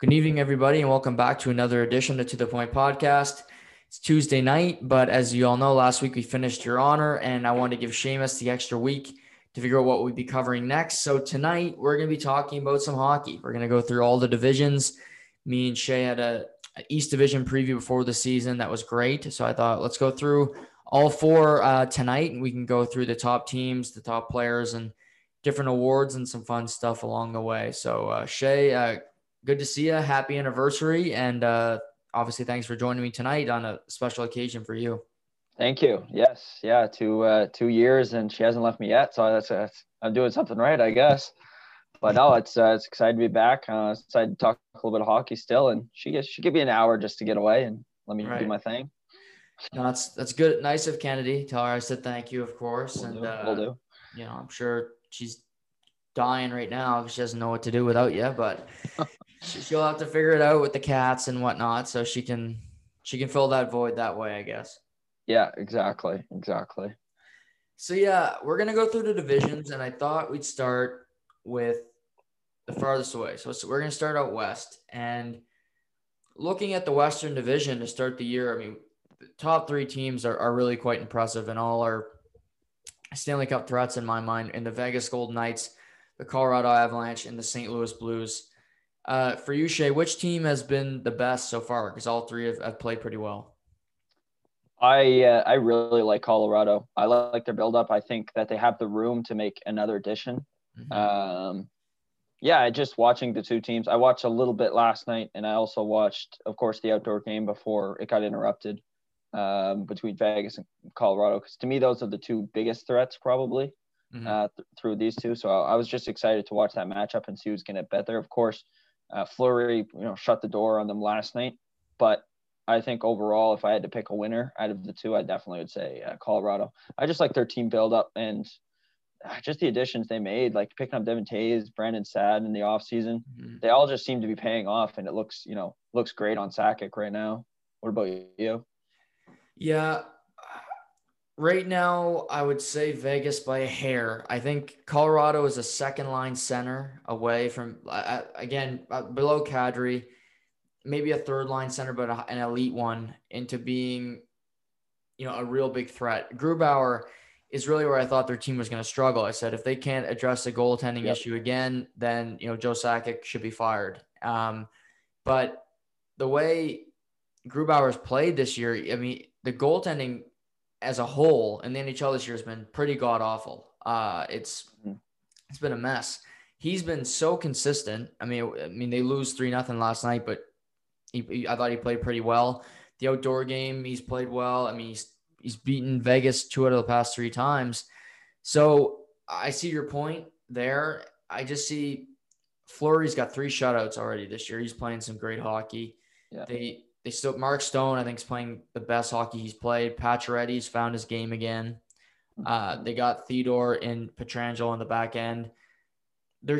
Good evening, everybody, and welcome back to another edition of To The Point Podcast. It's Tuesday night, but as you all know, last week we finished Your Honor, and I wanted to give Seamus the extra week to figure out what we'd be covering next. So tonight, we're going to be talking about some hockey. We're going to go through all the divisions. Me and Shay had an East Division preview before the season. That was great. So I thought, let's go through all four tonight, and we can go through the top teams, the top players, and different awards and some fun stuff along the way. So Shay, good to see you. Happy anniversary. And obviously, thanks for joining me tonight on a special occasion for you. Thank you. Yes. Yeah. 2 years and she hasn't left me yet. So that's I'm doing something right, I guess. But no, it's excited to be back. Excited to talk a little bit of hockey still. And she gave me an hour just to get away and let me do my thing. No, that's good. Nice of Kennedy. Tell her I said thank you, of course. We'll do. You know, I'm sure she's dying right now. She doesn't know what to do without you, but she'll have to figure it out with the cats and whatnot. So she can fill that void that way, I guess. Yeah, exactly. So yeah, we're going to go through the divisions, and I thought we'd start with the farthest away. So we're going to start out West, and looking at the Western Division to start the year, I mean, the top three teams are really quite impressive and all are Stanley Cup threats in my mind, in the Vegas Golden Knights, the Colorado Avalanche, and the St. Louis Blues. For you, Shay, which team has been the best so far? Because all three have played pretty well. I really like Colorado. I like their buildup. I think that they have the room to make another addition. Mm-hmm. Just watching the two teams. I watched a little bit last night, and I also watched, of course, the outdoor game before it got interrupted between Vegas and Colorado, because to me, those are the two biggest threats probably. Mm-hmm. Through these two. So I was just excited to watch that matchup and see who's going to get better. Of course, Fleury, shut the door on them last night. But I think overall, if I had to pick a winner out of the two, I definitely would say Colorado. I just like their team buildup and just the additions they made, like picking up Devin Tays, Brandon Saad in the offseason. Mm-hmm. They all just seem to be paying off, and it looks great on Sakic right now. What about you? Yeah. Right now, I would say Vegas by a hair. I think Colorado is a second-line center away from, below Kadri, maybe a third-line center, but an elite one, into being, a real big threat. Grubauer is really where I thought their team was going to struggle. I said, if they can't address the goaltending issue again, then, Joe Sakic should be fired. But the way Grubauer's played this year, I mean, the goaltending – as a whole, and the NHL this year has been pretty god awful. It's been a mess. He's been so consistent. I mean, they lose 3-0 last night, but I thought he played pretty well. The outdoor game, he's played well. I mean, he's beaten Vegas 2 out of the past 3 times. So I see your point there. I just see Fleury's got 3 shutouts already this year. He's playing some great hockey. Yeah. They still, Mark Stone, I think, is playing the best hockey he's played. Pacioretty's found his game again. They got Theodore and Petrangelo in the back end. I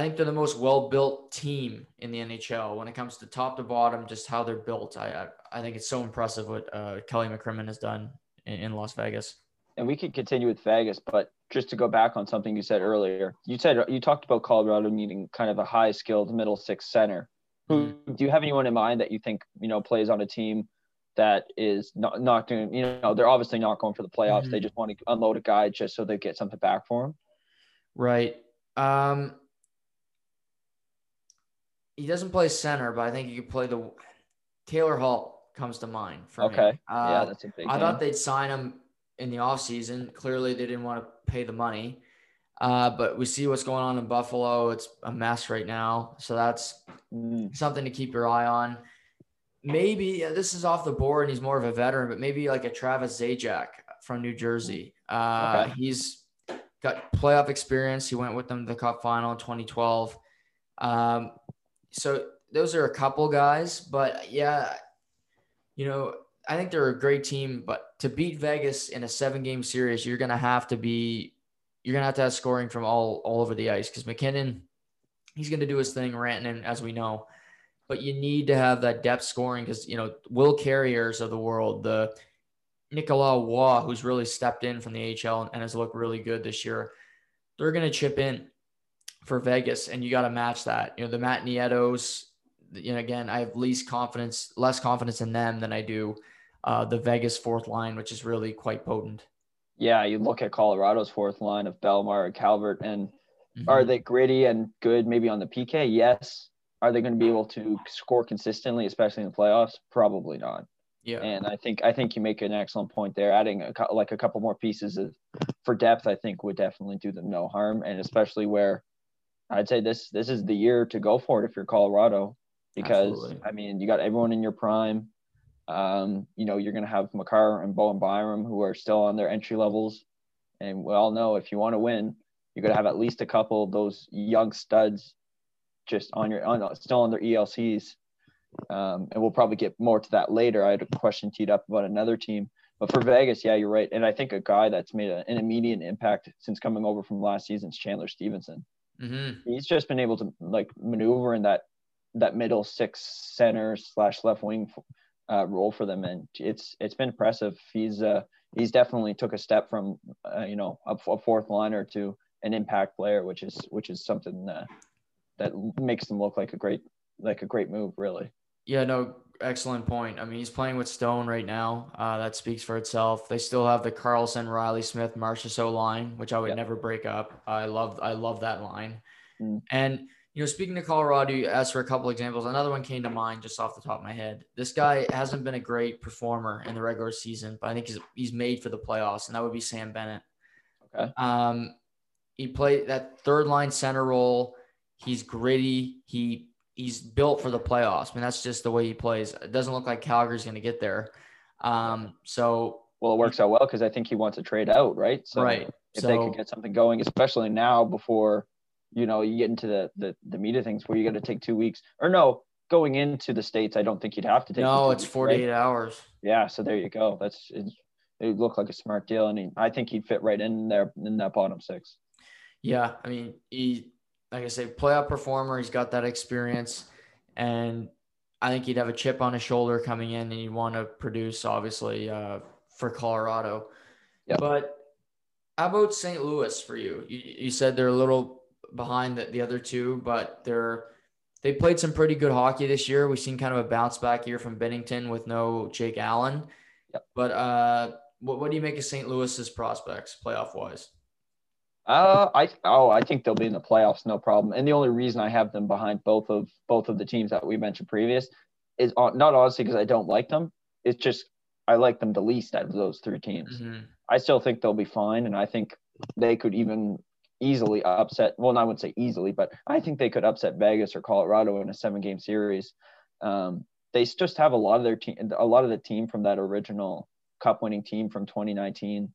think they're the most well-built team in the NHL when it comes to top to bottom, just how they're built. I think it's so impressive what Kelly McCrimmon has done in Las Vegas. And we could continue with Vegas, but just to go back on something you said earlier, you talked about Colorado needing kind of a high-skilled middle six center. Who do you have anyone in mind that you think plays on a team that is not doing? They're obviously not going for the playoffs. Mm-hmm. They just want to unload a guy just so they get something back for him. Right. He doesn't play center, but I think you could play the Taylor Hall comes to mind for me. Yeah, that's a big I thought they'd sign him in the offseason. Clearly, they didn't want to pay the money. But we see what's going on in Buffalo. It's a mess right now. So that's something to keep your eye on. Maybe this is off the board and he's more of a veteran, but maybe like a Travis Zajac from New Jersey. He's got playoff experience. He went with them to the Cup final in 2012. So those are a couple guys, but I think they're a great team, but to beat Vegas in a 7-game series, you're going to have scoring from all over the ice because McKinnon, he's going to do his thing, ranting, as we know. But you need to have that depth scoring because, Will Carriers of the world, the Nicolas Waugh, who's really stepped in from the AHL and has looked really good this year, they're going to chip in for Vegas, and you got to match that. The Matt Nietos, you know, again, I have less confidence in them than I do the Vegas fourth line, which is really quite potent. Yeah, you look at Colorado's fourth line of Belmar and Calvert, and are they gritty and good maybe on the PK? Yes. Are they going to be able to score consistently, especially in the playoffs? Probably not. Yeah. And I think you make an excellent point there. Adding a couple more pieces for depth, I think, would definitely do them no harm. And especially where I'd say this is the year to go for it if you're Colorado, because, absolutely, I mean, you got everyone in your prime. You know, you're going to have Makar and Bo and Byram, who are still on their entry levels. And we all know if you want to win, you're going to have at least a couple of those young studs just still on their ELCs. And we'll probably get more to that later. I had a question teed up about another team. But for Vegas, yeah, you're right. And I think a guy that's made an immediate impact since coming over from last season's Chandler Stevenson. Mm-hmm. He's just been able to, like, maneuver in that middle six center / left wing role for them. And it's been impressive. He's definitely took a step from, a fourth liner to an impact player, which is something that makes them look like a great move, really. Yeah, no, excellent point. I mean, he's playing with Stone right now. That speaks for itself. They still have the Carlson, Riley Smith, Marchessault line, which I would never break up. I love that line. Mm. And, you know, speaking to Colorado, you asked for a couple examples. Another one came to mind just off the top of my head. This guy hasn't been a great performer in the regular season, but I think he's made for the playoffs, and that would be Sam Bennett. Okay. He played that third line center role. He's gritty. He's built for the playoffs. I mean, that's just the way he plays. It doesn't look like Calgary's going to get there. Well, it works out well because I think he wants to trade out, right? So right. If they could get something going, especially now before, you know, you get into the meat of things where you got to take 2 weeks. Or no, going into the States, I don't think you'd have to take. No, it's 48 hours. Yeah, so there you go. It would look like a smart deal. And I think he'd fit right in there in that bottom six. Yeah, I mean, like I say, playoff performer. He's got that experience, and I think he'd have a chip on his shoulder coming in, and he'd want to produce, obviously, for Colorado. Yep. But how about St. Louis for you? You said they're a little behind the other two, but they played some pretty good hockey this year. We've seen kind of a bounce back year from Bennington with no Jake Allen. Yep. But what do you make of St. Louis's prospects, playoff wise? I think they'll be in the playoffs, no problem. And the only reason I have them behind both of the teams that we mentioned previous is not honestly because I don't like them. It's just I like them the least out of those three teams. Mm-hmm. I still think they'll be fine, and I think they could even easily upset. Well, I wouldn't say easily, but I think they could upset Vegas or Colorado in a 7-game series. They just have a lot of the team from that original cup-winning team from 2019.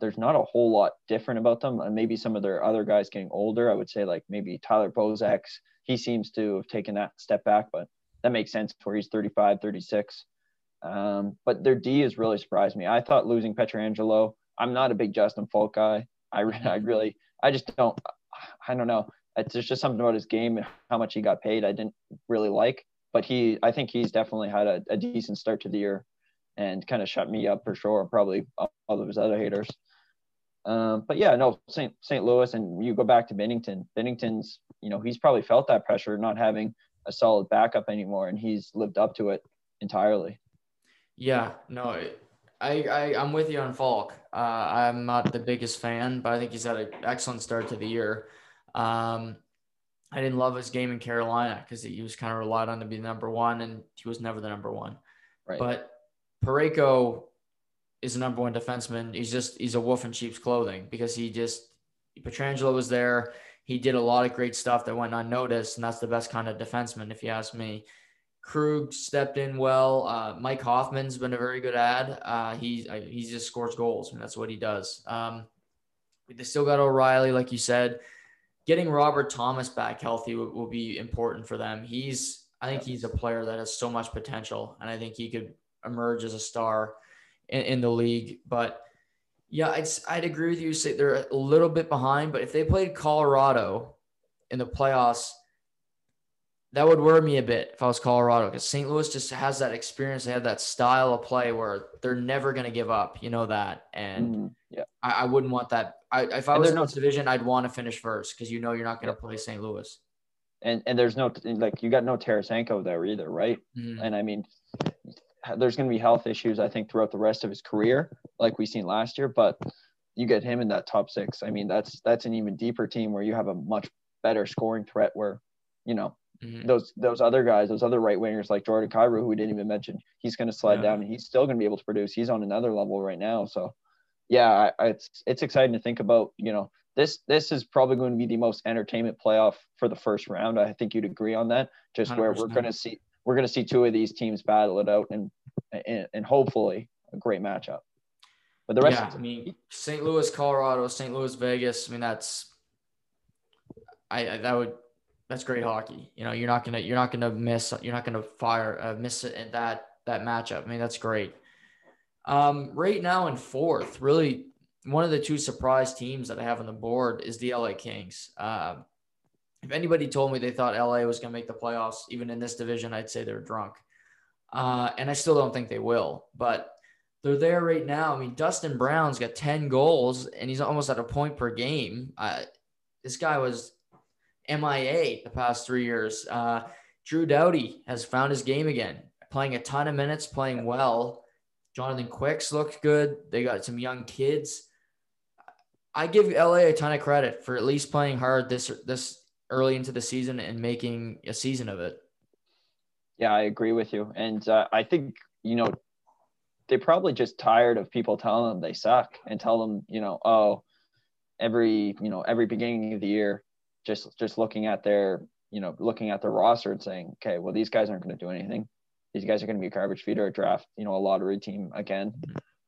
There's not a whole lot different about them. And maybe some of their other guys getting older, I would say, like maybe Tyler Bozak. He seems to have taken that step back, but that makes sense for he's 35, 36. But their D has really surprised me. I thought losing Petrangelo, I'm not a big Justin Falk guy. I don't know. There's just something about his game and how much he got paid I didn't really like, but I think he's definitely had a decent start to the year and kind of shut me up for sure, probably all of his other haters. But yeah, no, St. Louis, and you go back to Bennington. Bennington's, you know, he's probably felt that pressure not having a solid backup anymore, and he's lived up to it entirely. Yeah, no, I'm with you on Falk. I'm not the biggest fan, but I think he's had an excellent start to the year. I didn't love his game in Carolina because he was kind of relied on to be number one, and he was never the number one. Right. But Parayko is the number one defenseman. He's a wolf in sheep's clothing because Petrangelo was there. He did a lot of great stuff that went unnoticed, and that's the best kind of defenseman, if you ask me. Krug stepped in well. Mike Hoffman's been a very good add. He just scores goals, and that's what he does. They still got O'Reilly, like you said. Getting Robert Thomas back healthy will be important for them. I think he's a player that has so much potential, and I think he could emerge as a star in the league. But yeah, I'd agree with you. Say they're a little bit behind, but if they played Colorado in the playoffs, that would worry me a bit if I was Colorado, because St. Louis just has that experience. They have that style of play where they're never going to give up, you know that. And I wouldn't want that. If I was in this division, I'd want to finish first because, you know, you're not going to play St. Louis. And there's no, like, you got no Tarasenko there either, right? Mm. And I mean, there's going to be health issues, I think, throughout the rest of his career, like we seen last year. But you get him in that top six. I mean, that's an even deeper team where you have a much better scoring threat where, you know, those other guys, those other right wingers like Jordan Kyrou, who we didn't even mention, he's going to slide down and he's still going to be able to produce. He's on another level right now. So, yeah, it's exciting to think about, you know, this is probably going to be the most entertainment playoff for the first round. I think you'd agree on that, just 100%. Where we're going to see two of these teams battle it out and hopefully a great matchup. But the rest, I mean, St. Louis, Colorado, St. Louis, Vegas. I mean, that's great hockey. You know, you're not going to miss in that matchup. I mean, that's great. Right now in fourth, really one of the two surprise teams that I have on the board is the LA Kings. If anybody told me they thought LA was going to make the playoffs, even in this division, I'd say they're drunk. And I still don't think they will, but they're there right now. I mean, Dustin Brown's got 10 goals and he's almost at a point per game. This guy was MIA the past 3 years. Drew Doughty has found his game again, playing a ton of minutes, playing well. Jonathan Quick's looked good. They got some young kids. I give LA a ton of credit for at least playing hard this early into the season and making a season of it. Yeah, I agree with you. And I think, you know, they're probably just tired of people telling them they suck and tell them, you know, oh, every beginning of the year, just looking at their roster and saying, okay, well, these guys aren't going to do anything. These guys are going to be a garbage feeder, a draft, you know, a lottery team again.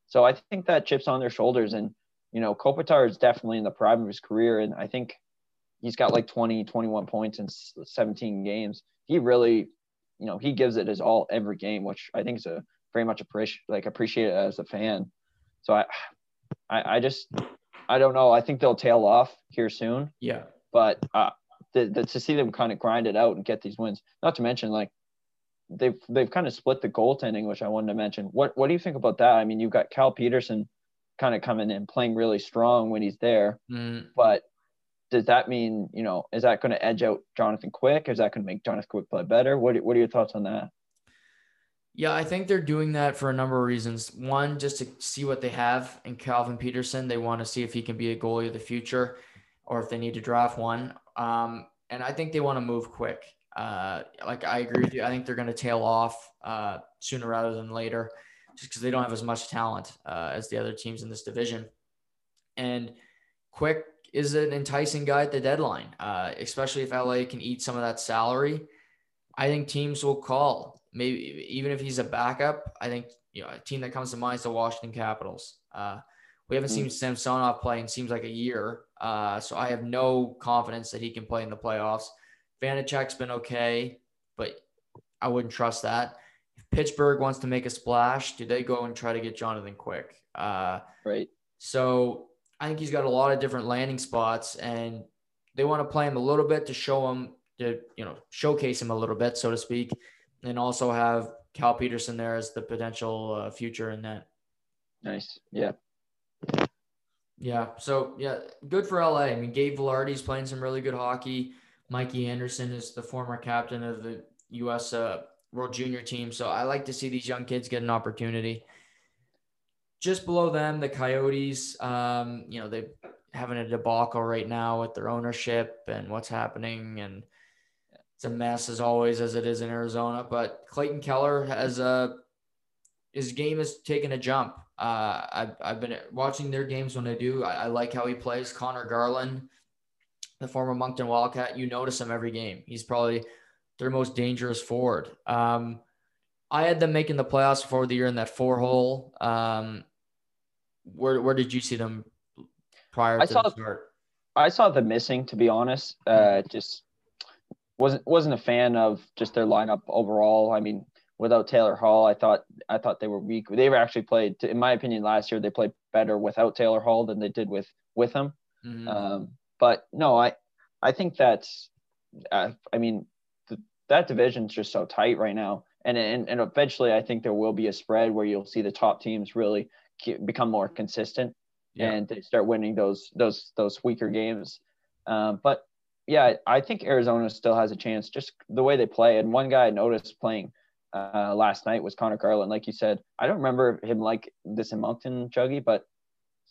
So I think that chip's on their shoulders. And, you know, Kopitar is definitely in the prime of his career. And I think he's got like 20, 21 points in 17 games. He really, you know, he gives it his all every game, which I think is a very much appreciated as a fan. So I don't know. I think they'll tail off here soon. Yeah. But to see them kind of grind it out and get these wins, not to mention, like, they've kind of split the goaltending, which I wanted to mention. What do you think about that? I mean, you've got Cal Peterson kind of coming in, playing really strong when he's there. Mm. But does that mean, you know, is that going to edge out Jonathan Quick? Is that going to make Jonathan Quick play better? What are your thoughts on that? Yeah, I think they're doing that for a number of reasons. One, just to see what they have in Calvin Peterson. They want to see if he can be a goalie of the future or if they need to draft one. And I think they want to move Quick. Like, I agree with you. I think they're going to tail off sooner rather than later just because they don't have as much talent as the other teams in this division. And Quick is an enticing guy at the deadline, especially if LA can eat some of that salary. I think teams will call. Maybe even if he's a backup, I think, you know, a team that comes to mind is the Washington Capitals. We haven't seen Samsonov play in seems like a year. So I have no confidence that he can play in the playoffs. Vanacek's been okay, but I wouldn't trust that. If Pittsburgh wants to make a splash, do they go and try to get Jonathan Quick? Right. So I think he's got a lot of different landing spots, and they want to play him a little bit to show him, to, you know, showcase him a little bit, so to speak, and also have Cal Peterson there as the potential future in that. Nice. Yeah. Yeah. So, yeah, good for LA. I mean, Gabe Velarde's playing some really good hockey. Mikey Anderson is the former captain of the U.S. World Junior team. So I like to see these young kids get an opportunity. Just below them, the Coyotes, you know, they're having a debacle right now with their ownership and what's happening. And it's a mess as always, as it is in Arizona. But Clayton Keller his game has taken a jump. I've been watching their games when they do. I like how he plays. Connor Garland, the former Moncton Wildcat, you notice him every game. He's probably their most dangerous forward. I had them making the playoffs before the year in that four hole. Where did you see them prior to the start? I saw them missing, to be honest. Just wasn't a fan of just their lineup overall. I mean, without Taylor Hall, I thought they were weak. They were actually played, in my opinion, last year they played better without Taylor Hall than they did with him. Mm-hmm. But no, I think that's, I mean, that division's just so tight right now. And eventually I think there will be a spread where you'll see the top teams really become more consistent and they start winning those weaker games. But, yeah, I think Arizona still has a chance, just the way they play. And one guy I noticed playing last night was Connor Garland. Like you said, I don't remember him like this in Moncton, Chuggy, but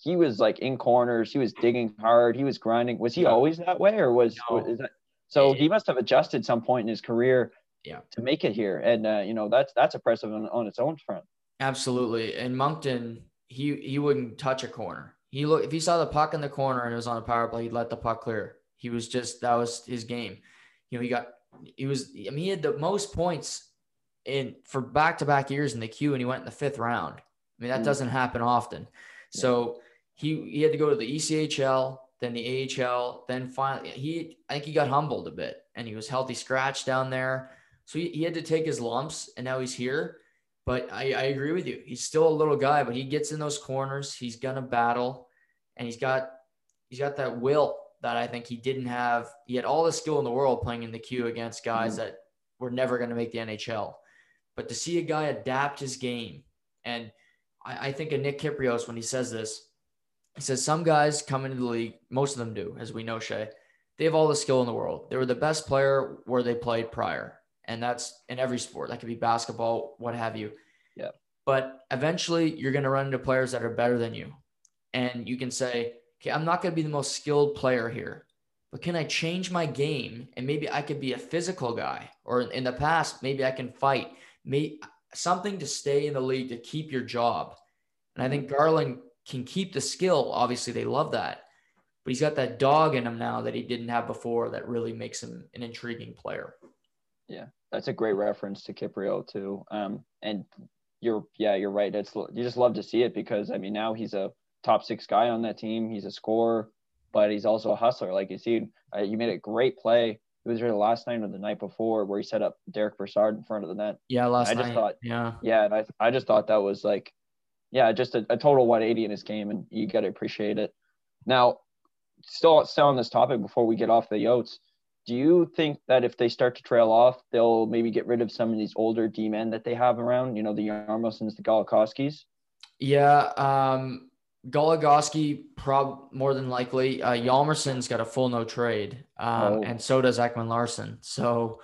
he was like in corners. He was digging hard. He was grinding. Was he always that way, or was so he must have adjusted some point in his career to make it here. And, you know, that's impressive on its own front. Absolutely. In Moncton, he wouldn't touch a corner. If he saw the puck in the corner and it was on a power play, he'd let the puck clear. He was just, that was his game. You know, he had the most points for back-to-back years in the queue, and he went in the fifth round. I mean, that doesn't happen often. So he had to go to the ECHL, then the AHL, then finally I think he got humbled a bit, and he was healthy scratch down there. So he had to take his lumps, and now he's here. But I agree with you. He's still a little guy, but he gets in those corners. He's going to battle, and he's got that will that I think he didn't have. He had all the skill in the world playing in the queue against guys that were never going to make the NHL. But to see a guy adapt his game, and I think of Nick Kiprios when he says this, he says some guys come into the league, most of them do, as we know, Shay, they have all the skill in the world. They were the best player where they played prior, and that's in every sport. That could be basketball, what have you. Yeah. But eventually you're going to run into players that are better than you, and you can say, okay, I'm not going to be the most skilled player here, but can I change my game? And maybe I could be a physical guy, or in the past, maybe I can fight. Something to stay in the league, to keep your job. And I think Garland can keep the skill. Obviously, they love that. But he's got that dog in him now that he didn't have before that really makes him an intriguing player. Yeah, that's a great reference to Kiprio, too. And you're right. You just love to see it because, I mean, now he's a top six guy on that team. He's a scorer, but he's also a hustler. Like you see, you made a great play. It was really last night or the night before where he set up Derek Brassard in front of the net. Yeah, last night. And I just thought that was like, just a total 180 in his game, and you got to appreciate it. Now, still on this topic before we get off the Yotes, do you think that if they start to trail off, they'll maybe get rid of some of these older D-men that they have around, you know, the Yarmosons, the Goligoskis? Yeah, Goligoski, more than likely. Hjalmarsson's got a full no trade, and so does Ekman Larson. So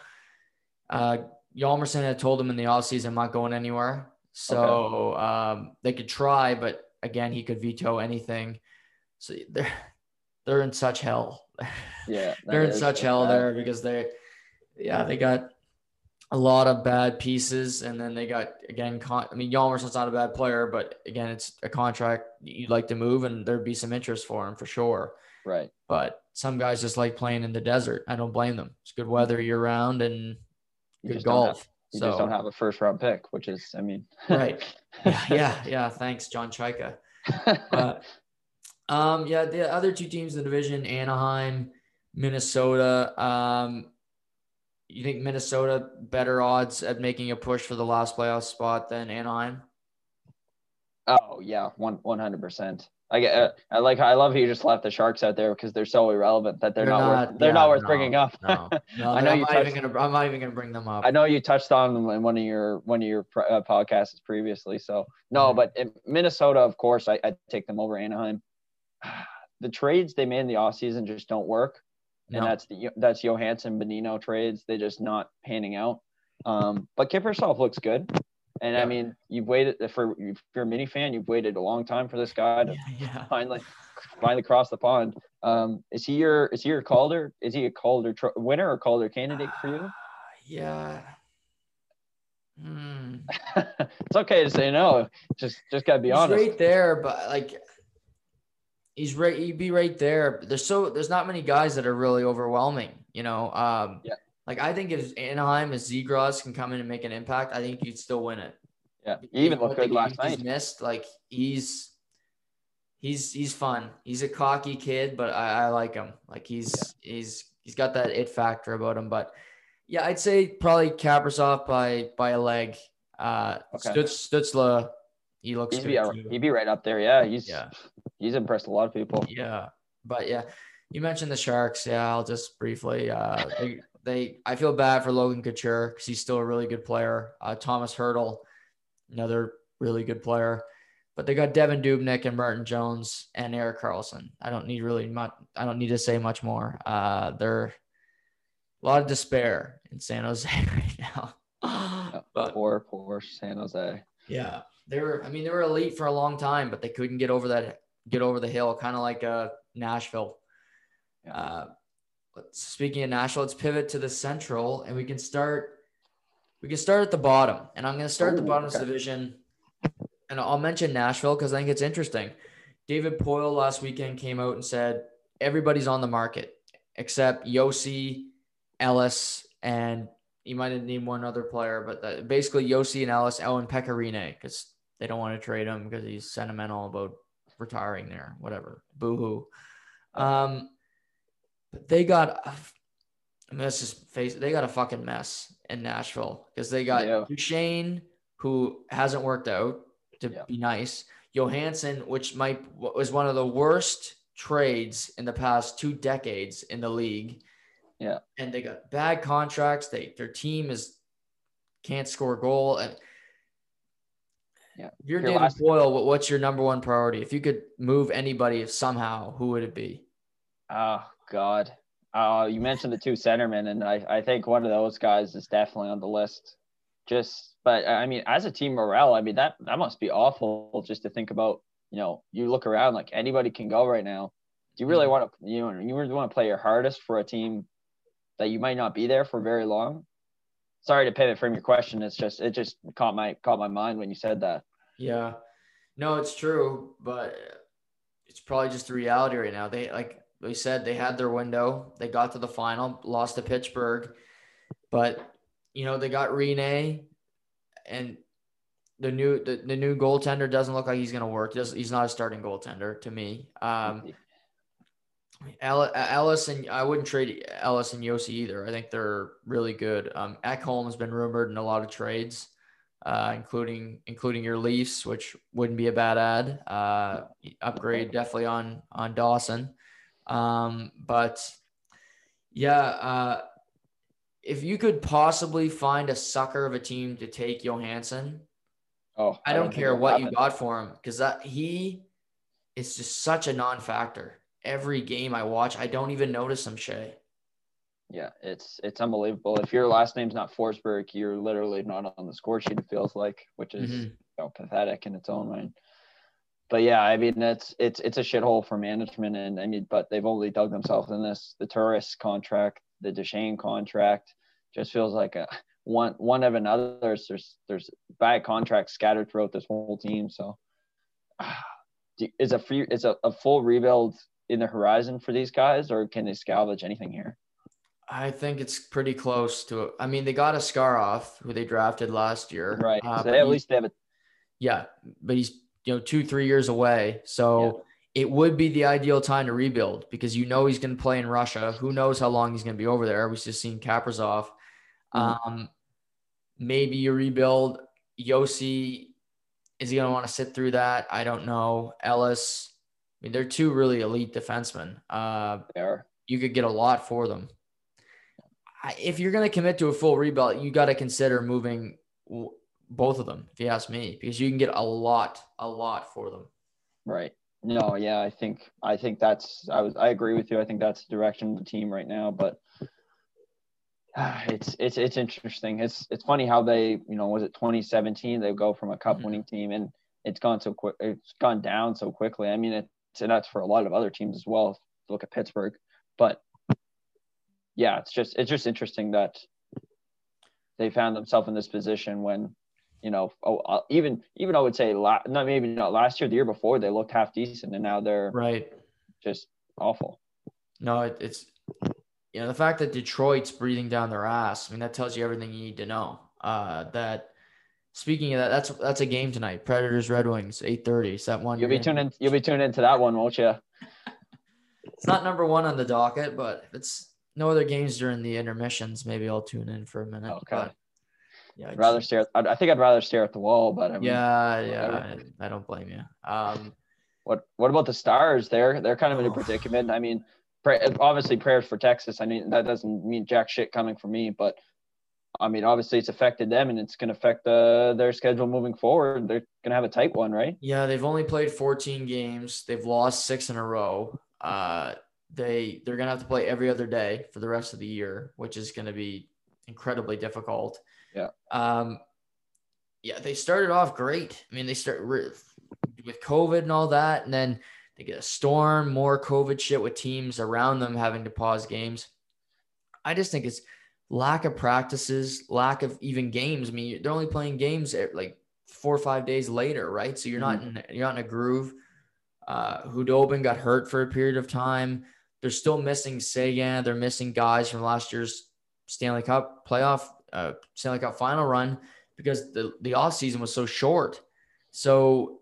Hjalmarsson had told him in the offseason, I'm not going anywhere. So they could try, but again, he could veto anything. So they're in such hell. Yeah, they're in such hell there because they got a lot of bad pieces, and then they got Hjalmarsson's not a bad player, but again, it's a contract you'd like to move, and there'd be some interest for him for sure. Right. But some guys just like playing in the desert. I don't blame them. It's good weather year round and good golf. You just don't have a first round pick, which is, I mean, right. Yeah. Thanks, John Chaika. The other two teams in the division, Anaheim, Minnesota. You think Minnesota better odds at making a push for the last playoff spot than Anaheim? Oh yeah, 100%. I love how you just left the Sharks out there because they're so irrelevant that they're not worth bringing up. No, I'm not even gonna bring them up. I know you touched on them in one of your podcasts previously. So no, but in Minnesota, of course, I take them over Anaheim. The trades they made in the offseason just don't work. And that's Johansson, Bonino trades. They're just not panning out. But Kiprusoff looks good. And I mean, if you're a mini fan, you've waited a long time for this guy to finally cross the pond. Is he a Calder winner or Calder candidate for you? It's okay to say no. Just gotta be honest. He's right there, but like. He'd be right there. There's not many guys that are really overwhelming, you know. Like I think if Anaheim, if Zegras can come in and make an impact, I think you'd still win it. Yeah, he even looked good last night. He's fun. He's a cocky kid, but I like him. Like he's got that it factor about him. But yeah, I'd say probably Kaprizov by a leg. Stützle, he looks good too. He'd be right up there. Yeah, He's impressed a lot of people. Yeah. But yeah, you mentioned the Sharks. Yeah. I'll just briefly, I feel bad for Logan Couture because he's still a really good player. Thomas Hertel, another really good player, but they got Devin Dubnyk and Martin Jones and Erik Karlsson. I don't need to say much more. a lot of despair in San Jose right now. But, poor San Jose. Yeah, they were elite for a long time, but they couldn't get over the hill, kind of like Nashville. Speaking of Nashville, let's pivot to the Central, and we can start at the bottom. And I'm going to start at the bottom of the division, and I'll mention Nashville because I think it's interesting. David Poile last weekend came out and said everybody's on the market except Yossi, Ellis, and you might need one other player, but basically Yossi and Ellis, Owen Pecorine, because they don't want to trade him because he's sentimental about retiring there, whatever, boo-hoo. But they got they got a fucking mess in Nashville because they got Duchesne, who hasn't worked out to be nice, Johansson, which was one of the worst trades in the past 2 decades in the league. Yeah. And they got bad contracts. Their team can't score a goal. And you're David Boyle. What's your number one priority? If you could move anybody somehow, who would it be? Oh God. You mentioned the 2 centermen, and I think one of those guys is definitely on the list. But I mean, as a team morale, I mean, that must be awful just to think about, you look around like anybody can go right now. Do you really want to, you really want to play your hardest for a team that you might not be there for very long? Sorry to pivot from your question. It just caught my mind when you said that. Yeah, no, it's true, but it's probably just the reality right now. They, like we said, they had their window. They got to the final, lost to Pittsburgh, but they got Rene, and the new goaltender doesn't look like he's going to work. He's not a starting goaltender to me. Ellis, and I wouldn't trade Ellis and Yossi either. I think they're really good. Ekholm has been rumored in a lot of trades, including your Leafs, which wouldn't be a bad ad. Upgrade definitely on Dawson. If you could possibly find a sucker of a team to take Johansson, I don't care what you got for him, because he is just such a non-factor. Every game I watch, I don't even notice him, Shay. Yeah, it's unbelievable. If your last name's not Forsberg, you're literally not on the score sheet, it feels like, which is pathetic in its own mind. But yeah, I mean, it's a shithole for management, and I mean, but they've only dug themselves in this. The Torres contract, the Duchesne contract, just feels like a one of another. There's bad contracts scattered throughout this whole team. So is a full rebuild in the horizon for these guys, or can they salvage anything here? I think it's pretty close to it. I mean, they got Askarov, who they drafted last year. Right. So at least they have it. Yeah. But he's, 2-3 years away. So it would be the ideal time to rebuild because, he's going to play in Russia. Who knows how long he's going to be over there. We've just seen Kaprizov. Maybe you rebuild Yossi. Is he going to want to sit through that? I don't know. Ellis, I mean, they're 2 really elite defensemen. They are. You could get a lot for them. If you're going to commit to a full rebuild, you got to consider moving both of them, if you ask me, because you can get a lot for them. Right. No, yeah, I think that's – I agree with you. I think that's the direction of the team right now, but it's interesting. It's funny how they, was it 2017? They go from a cup-winning team, and it's gone down so quickly. I mean, and that's for a lot of other teams as well. Look at Pittsburgh, but yeah, it's just interesting that they found themselves in this position when, even I would say maybe not last year, the year before they looked half decent, and now they're just awful. No, it's the fact that Detroit's breathing down their ass. I mean, that tells you everything you need to know. That. Speaking of that, that's a game tonight. Predators, Red Wings, 8:30. It's that one. You'll be tuning into that one, won't you? It's not number 1 on the docket, but if it's no other games during the intermissions, maybe I'll tune in for a minute. Okay. But, yeah, I'd rather stare at the wall, but I mean, yeah. I don't blame you. What about the Stars? They're kind of in a predicament. I mean, obviously prayers for Texas. I mean, that doesn't mean jack shit coming from me, but. I mean, obviously it's affected them, and it's going to affect their schedule moving forward. They're going to have a tight one, right? Yeah, they've only played 14 games. They've lost 6 in a row. they're going to have to play every other day for the rest of the year, which is going to be incredibly difficult. Yeah. Yeah, they started off great. I mean, they start with COVID and all that, and then they get a storm, more COVID shit with teams around them having to pause games. I just think it's lack of practices, lack of even games. I mean, they're only playing games like 4 or 5 days later, right? So you're not in a groove. Hudobin got hurt for a period of time. They're still missing Seguin. They're missing guys from last year's Stanley Cup playoff, Stanley Cup final run because the offseason was so short. So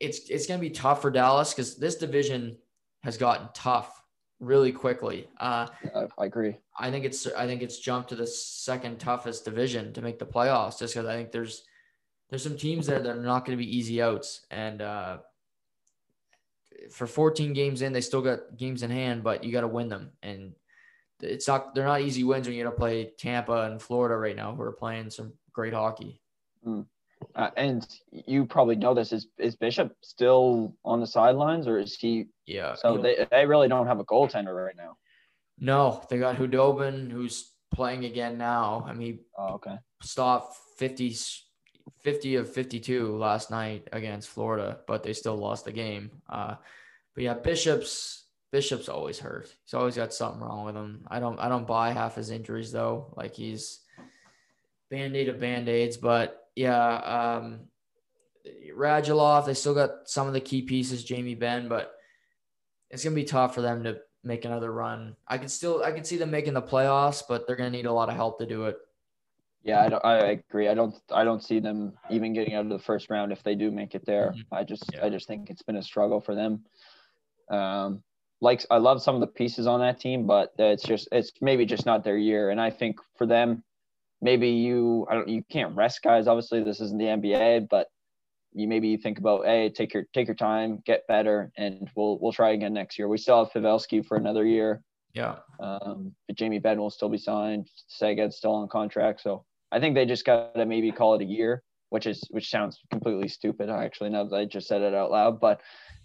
it's going to be tough for Dallas because this division has gotten tough really quickly. I agree. I think it's jumped to the second toughest division to make the playoffs just because I think there's some teams there that are not going to be easy outs. And for 14 games in, they still got games in hand, but you got to win them. And they're not easy wins when you got to play Tampa and Florida right now, who are playing some great hockey. Mm. And you probably know this, is Bishop still on the sidelines or is he? Yeah. So they really don't have a goaltender right now. No, they got Hudobin, who's playing again now. I mean, stopped 50 of 52 last night against Florida, but they still lost the game. But yeah, Bishop's always hurt. He's always got something wrong with him. I don't buy half his injuries though. Like he's Band-Aid of Band-Aids, but yeah, Radulov, they still got some of the key pieces, Jamie Benn, but it's going to be tough for them to make another run. I can see them making the playoffs, but they're going to need a lot of help to do it. Yeah, I agree. I don't see them even getting out of the first round if they do make it there. Mm-hmm. I just think it's been a struggle for them. I love some of the pieces on that team, but it's maybe just not their year. And I think for them, maybe you can't rest guys. Obviously, this isn't the NBA, but you think about, hey, take your time, get better, and we'll try again next year. We still have Pavelski for another year. Yeah. But Jamie Benn will still be signed. Sagan's still on contract, so. I think they just got to maybe call it a year, which sounds completely stupid. I actually know that I just said it out loud, but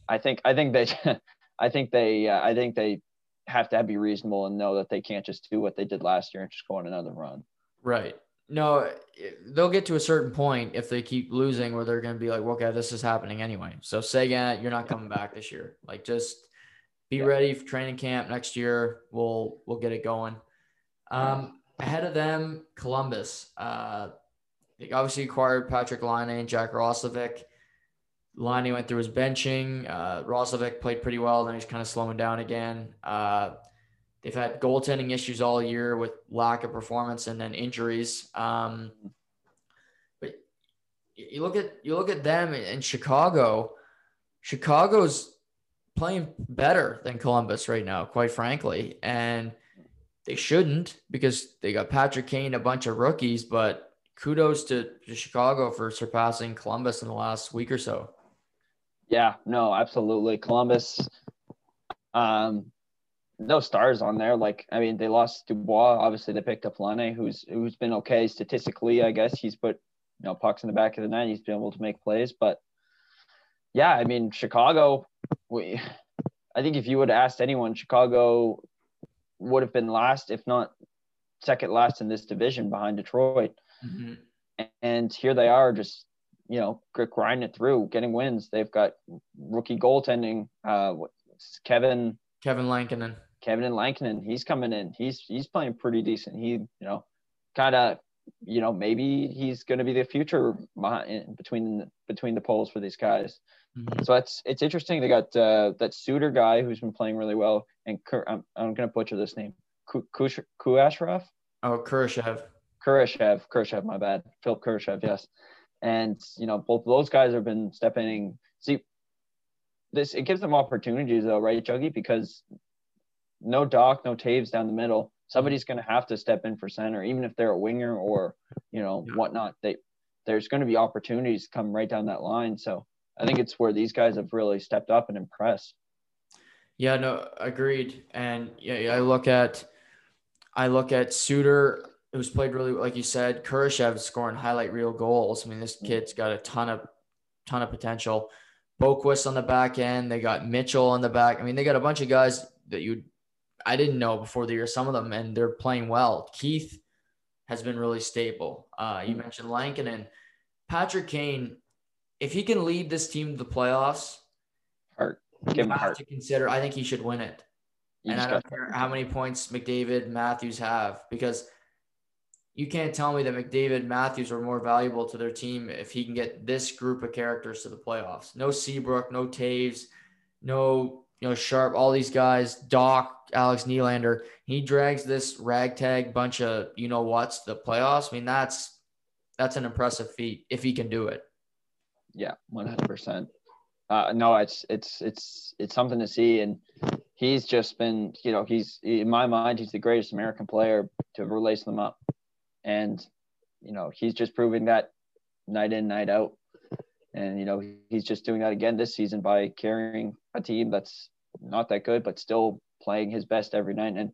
I think they have to be reasonable and know that they can't just do what they did last year and just go on another run. Right. No, they'll get to a certain point if they keep losing where they're going to be like, okay, this is happening anyway. So Sagan, you're not coming back this year. Like just be ready for training camp next year. We'll get it going. Ahead of them, Columbus. They obviously acquired Patrick Laine and Jack Roslovic. Laine went through his benching. Roslovic played pretty well. Then he's kind of slowing down again. They've had goaltending issues all year with lack of performance and then injuries. But you look at them in Chicago. Chicago's playing better than Columbus right now, quite frankly, and they shouldn't because they got Patrick Kane, a bunch of rookies, but kudos to Chicago for surpassing Columbus in the last week or so. Yeah, no, absolutely. Columbus, no stars on there. Like, I mean, they lost Dubois. Obviously, they picked up Laine, who's been okay statistically, I guess. He's put, pucks in the back of the net. He's been able to make plays. But, yeah, I mean, Chicago, I think if you would have asked anyone, Chicago – would have been last, if not second last in this division behind Detroit. Mm-hmm. And here they are just, grinding it through, getting wins. They've got rookie goaltending. Kevin Lankinen. Kevin Lankinen. He's coming in. He's playing pretty decent. He, maybe he's going to be the future between the poles for these guys. Mm-hmm. So it's interesting. They got that Suter guy who's been playing really well, and I'm going to butcher this name, Kurashev. Oh, Kurashev. My bad, Philip Kurashev. Yes, and both of those guys have been stepping. See, this it gives them opportunities though, right, Juggy? Because no Doc, no Taves down the middle. Somebody's going to have to step in for center, even if they're a winger or whatnot. There's going to be opportunities come right down that line. So. I think it's where these guys have really stepped up and impressed. Yeah, no, agreed. And yeah, I look at Suter, who's played really, like you said, Kurashev scoring highlight reel goals. I mean, this kid's got a ton of potential. Boquist on the back end. They got Mitchell on the back. I mean, they got a bunch of guys that you I didn't know before the year, some of them, and they're playing well. Keith has been really stable. You mentioned Lankin and Patrick Kane. If he can lead this team to the playoffs, to consider, I think he should win it. And I don't care how many points McDavid, Matthews have, because you can't tell me that McDavid, Matthews are more valuable to their team if he can get this group of characters to the playoffs. No Seabrook, no Taves, no Sharp, all these guys, Doc, Alex Nylander. He drags this ragtag bunch of you-know-whats to the playoffs. I mean, that's an impressive feat if he can do it. Yeah, 100%. No, it's something to see, and he's just been, he's, in my mind, he's the greatest American player to ever lace them up. And, he's just proving that night in, night out. And, he's just doing that again this season by carrying a team that's not that good, but still playing his best every night and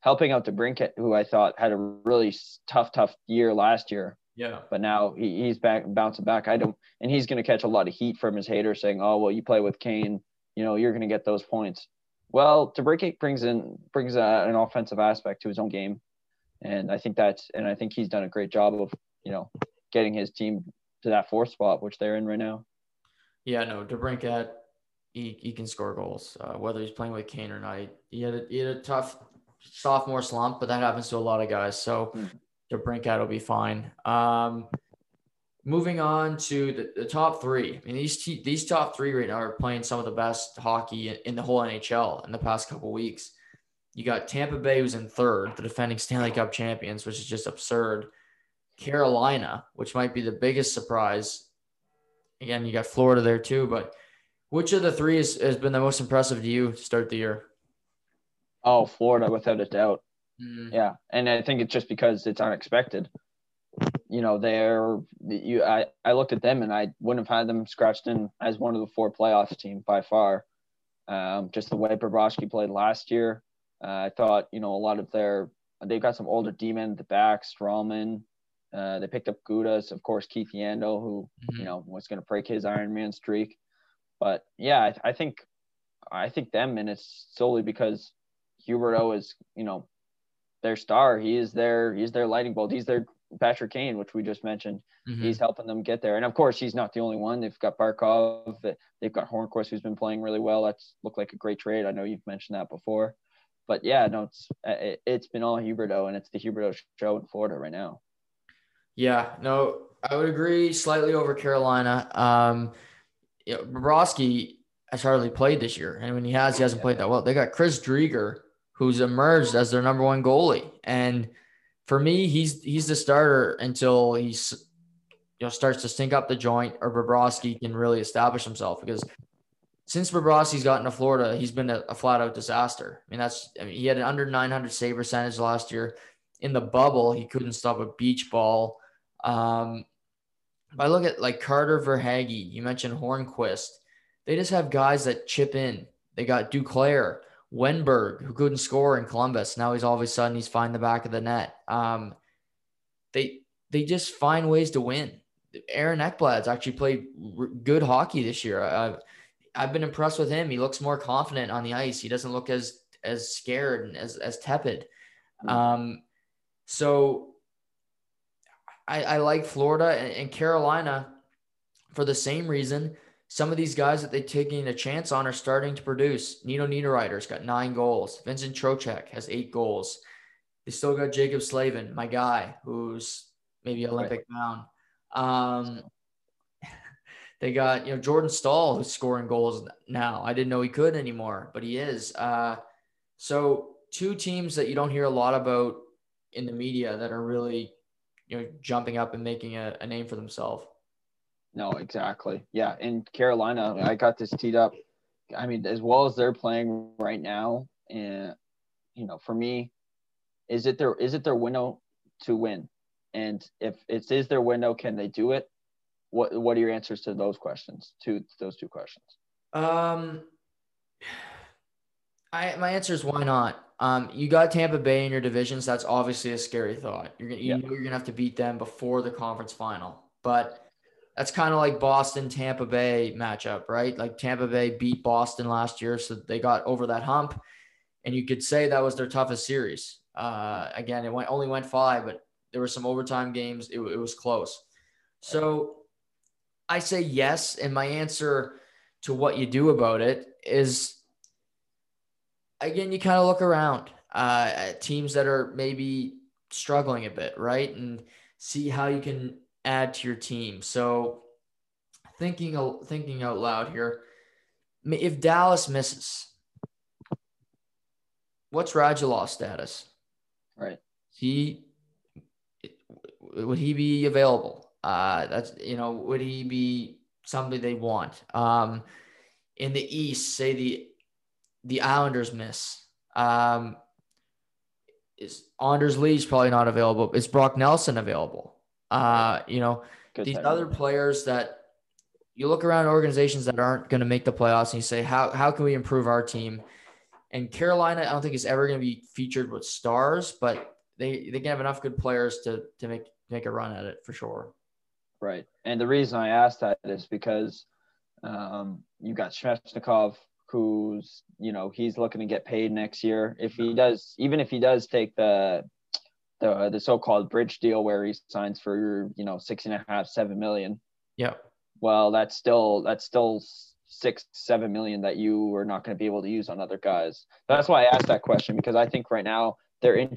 helping out DeBrincat, who I thought had a really tough year last year. Yeah. But now he's back, bouncing back. And he's going to catch a lot of heat from his haters saying, oh, well, you play with Kane, you're going to get those points. Well, DeBrincat brings an offensive aspect to his own game. And I think he's done a great job of, getting his team to that fourth spot, which they're in right now. Yeah, no, DeBrincat, he can score goals, whether he's playing with Kane or not. He had a tough sophomore slump, but that happens to a lot of guys. So DeBrincat will be fine. Moving on to the top three. I mean, these top three right now are playing some of the best hockey in the whole NHL in the past couple of weeks. You got Tampa Bay, who's in third, the defending Stanley Cup champions, which is just absurd. Carolina, which might be the biggest surprise. Again, you got Florida there too, but which of the three has been the most impressive to you to start the year? Oh, Florida, without a doubt. Mm-hmm. Yeah, and I think it's just because it's unexpected. I looked at them and I wouldn't have had them scratched in as one of the four playoff team by far. Just the way Bobrovsky played last year. I thought, a lot of they've got some older D-men at the back, Strawman. They picked up Gudas, of course, Keith Yandel, who, was going to break his Iron Man streak. But yeah, I think them, and it's solely because Huberto is, their star. He's their lightning bolt. He's their Patrick Kane, which we just mentioned. Mm-hmm. He's helping them get there. And of course, he's not the only one. They've got Barkov. They've got Hornquist, who's been playing really well. That's looked like a great trade. I know you've mentioned that before. But yeah, no, it's been all Huberto, and it's the Huberto show in Florida right now. Yeah, no, I would agree slightly over Carolina. Bobrovsky has hardly played this year, and when he hasn't played that well. They got Chris Drieger, who's emerged as their number one goalie, and for me, he's the starter until he starts to stink up the joint, or Bobrovsky can really establish himself, because since Bobrovsky's gotten to Florida, he's been a flat-out disaster. I mean, he had an under 900 save percentage last year. In the bubble, he couldn't stop a beach ball. If I look at, Carter Verhaeghe, you mentioned Hornquist. They just have guys that chip in. They got Duclair, Wenberg, who couldn't score in Columbus. Now all of a sudden he's finding the back of the net. They just find ways to win. Aaron Ekblad's actually played good hockey this year. I've been impressed with him. He looks more confident on the ice. He doesn't look as scared and as tepid. So I like Florida and Carolina for the same reason. Some of these guys that they're taking a chance on are starting to produce. Nino Niederreiter's got 9 goals. Vincent Trocheck has 8 goals. They still got Jacob Slavin, my guy, who's maybe Olympic bound. They got, Jordan Staal, who's scoring goals now. I didn't know he could anymore, but he is. So two teams that you don't hear a lot about in the media that are really, jumping up and making a name for themselves. No, exactly. Yeah. And Carolina, I got this teed up. I mean, as well as they're playing right now, and, for me, is it their window to win? And if it is their window, can they do it? What are your answers to those questions, to those two questions? My answer is why not? You got Tampa Bay in your divisions. That's obviously a scary thought. You're gonna have to beat them before the conference final, but that's kind of like Boston Tampa Bay matchup, right? Like Tampa Bay beat Boston last year, so they got over that hump. And you could say that was their toughest series. Again, it only went five, but there were some overtime games. It was close. So I say yes. And my answer to what you do about it is, again, you kind of look around at teams that are maybe struggling a bit, right? And see how you can add to your team. So thinking out loud here, if Dallas misses, what's Radulov's status? Right. Would he be available? That's, you know, would he be somebody they want? In the East, say the Islanders miss. Is Anders Lee's probably not available? Is Brock Nelson available? You know, good these time. Other players that you look around organizations that aren't going to make the playoffs, and you say, how can we improve our team? And Carolina, I don't think is ever going to be featured with stars, but they can have enough good players to make a run at it for sure. Right, and the reason I asked that is because you got Svechnikov, who's, you know, he's looking to get paid next year. If he does, even if he does take the so-called bridge deal where he signs for, you know, $6.5-7 million. Yeah. Well, that's still $6-7 million that you are not going to be able to use on other guys. That's why I asked that question, because I think right now they're in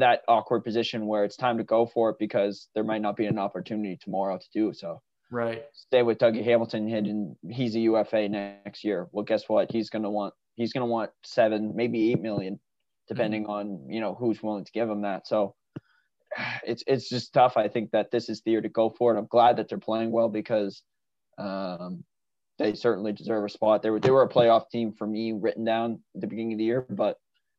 that awkward position where it's time to go for it because there might not be an opportunity tomorrow to do so. Right. Stay with Dougie Hamilton, hidden. He's a UFA next year. Well, guess what? He's gonna want $7, maybe $8 million, depending on, you know, who's willing to give him that. So it's just tough. I think that this is the year to go for it. I'm glad that they're playing well because they certainly deserve a spot. They were a playoff team for me written down at the beginning of the year, but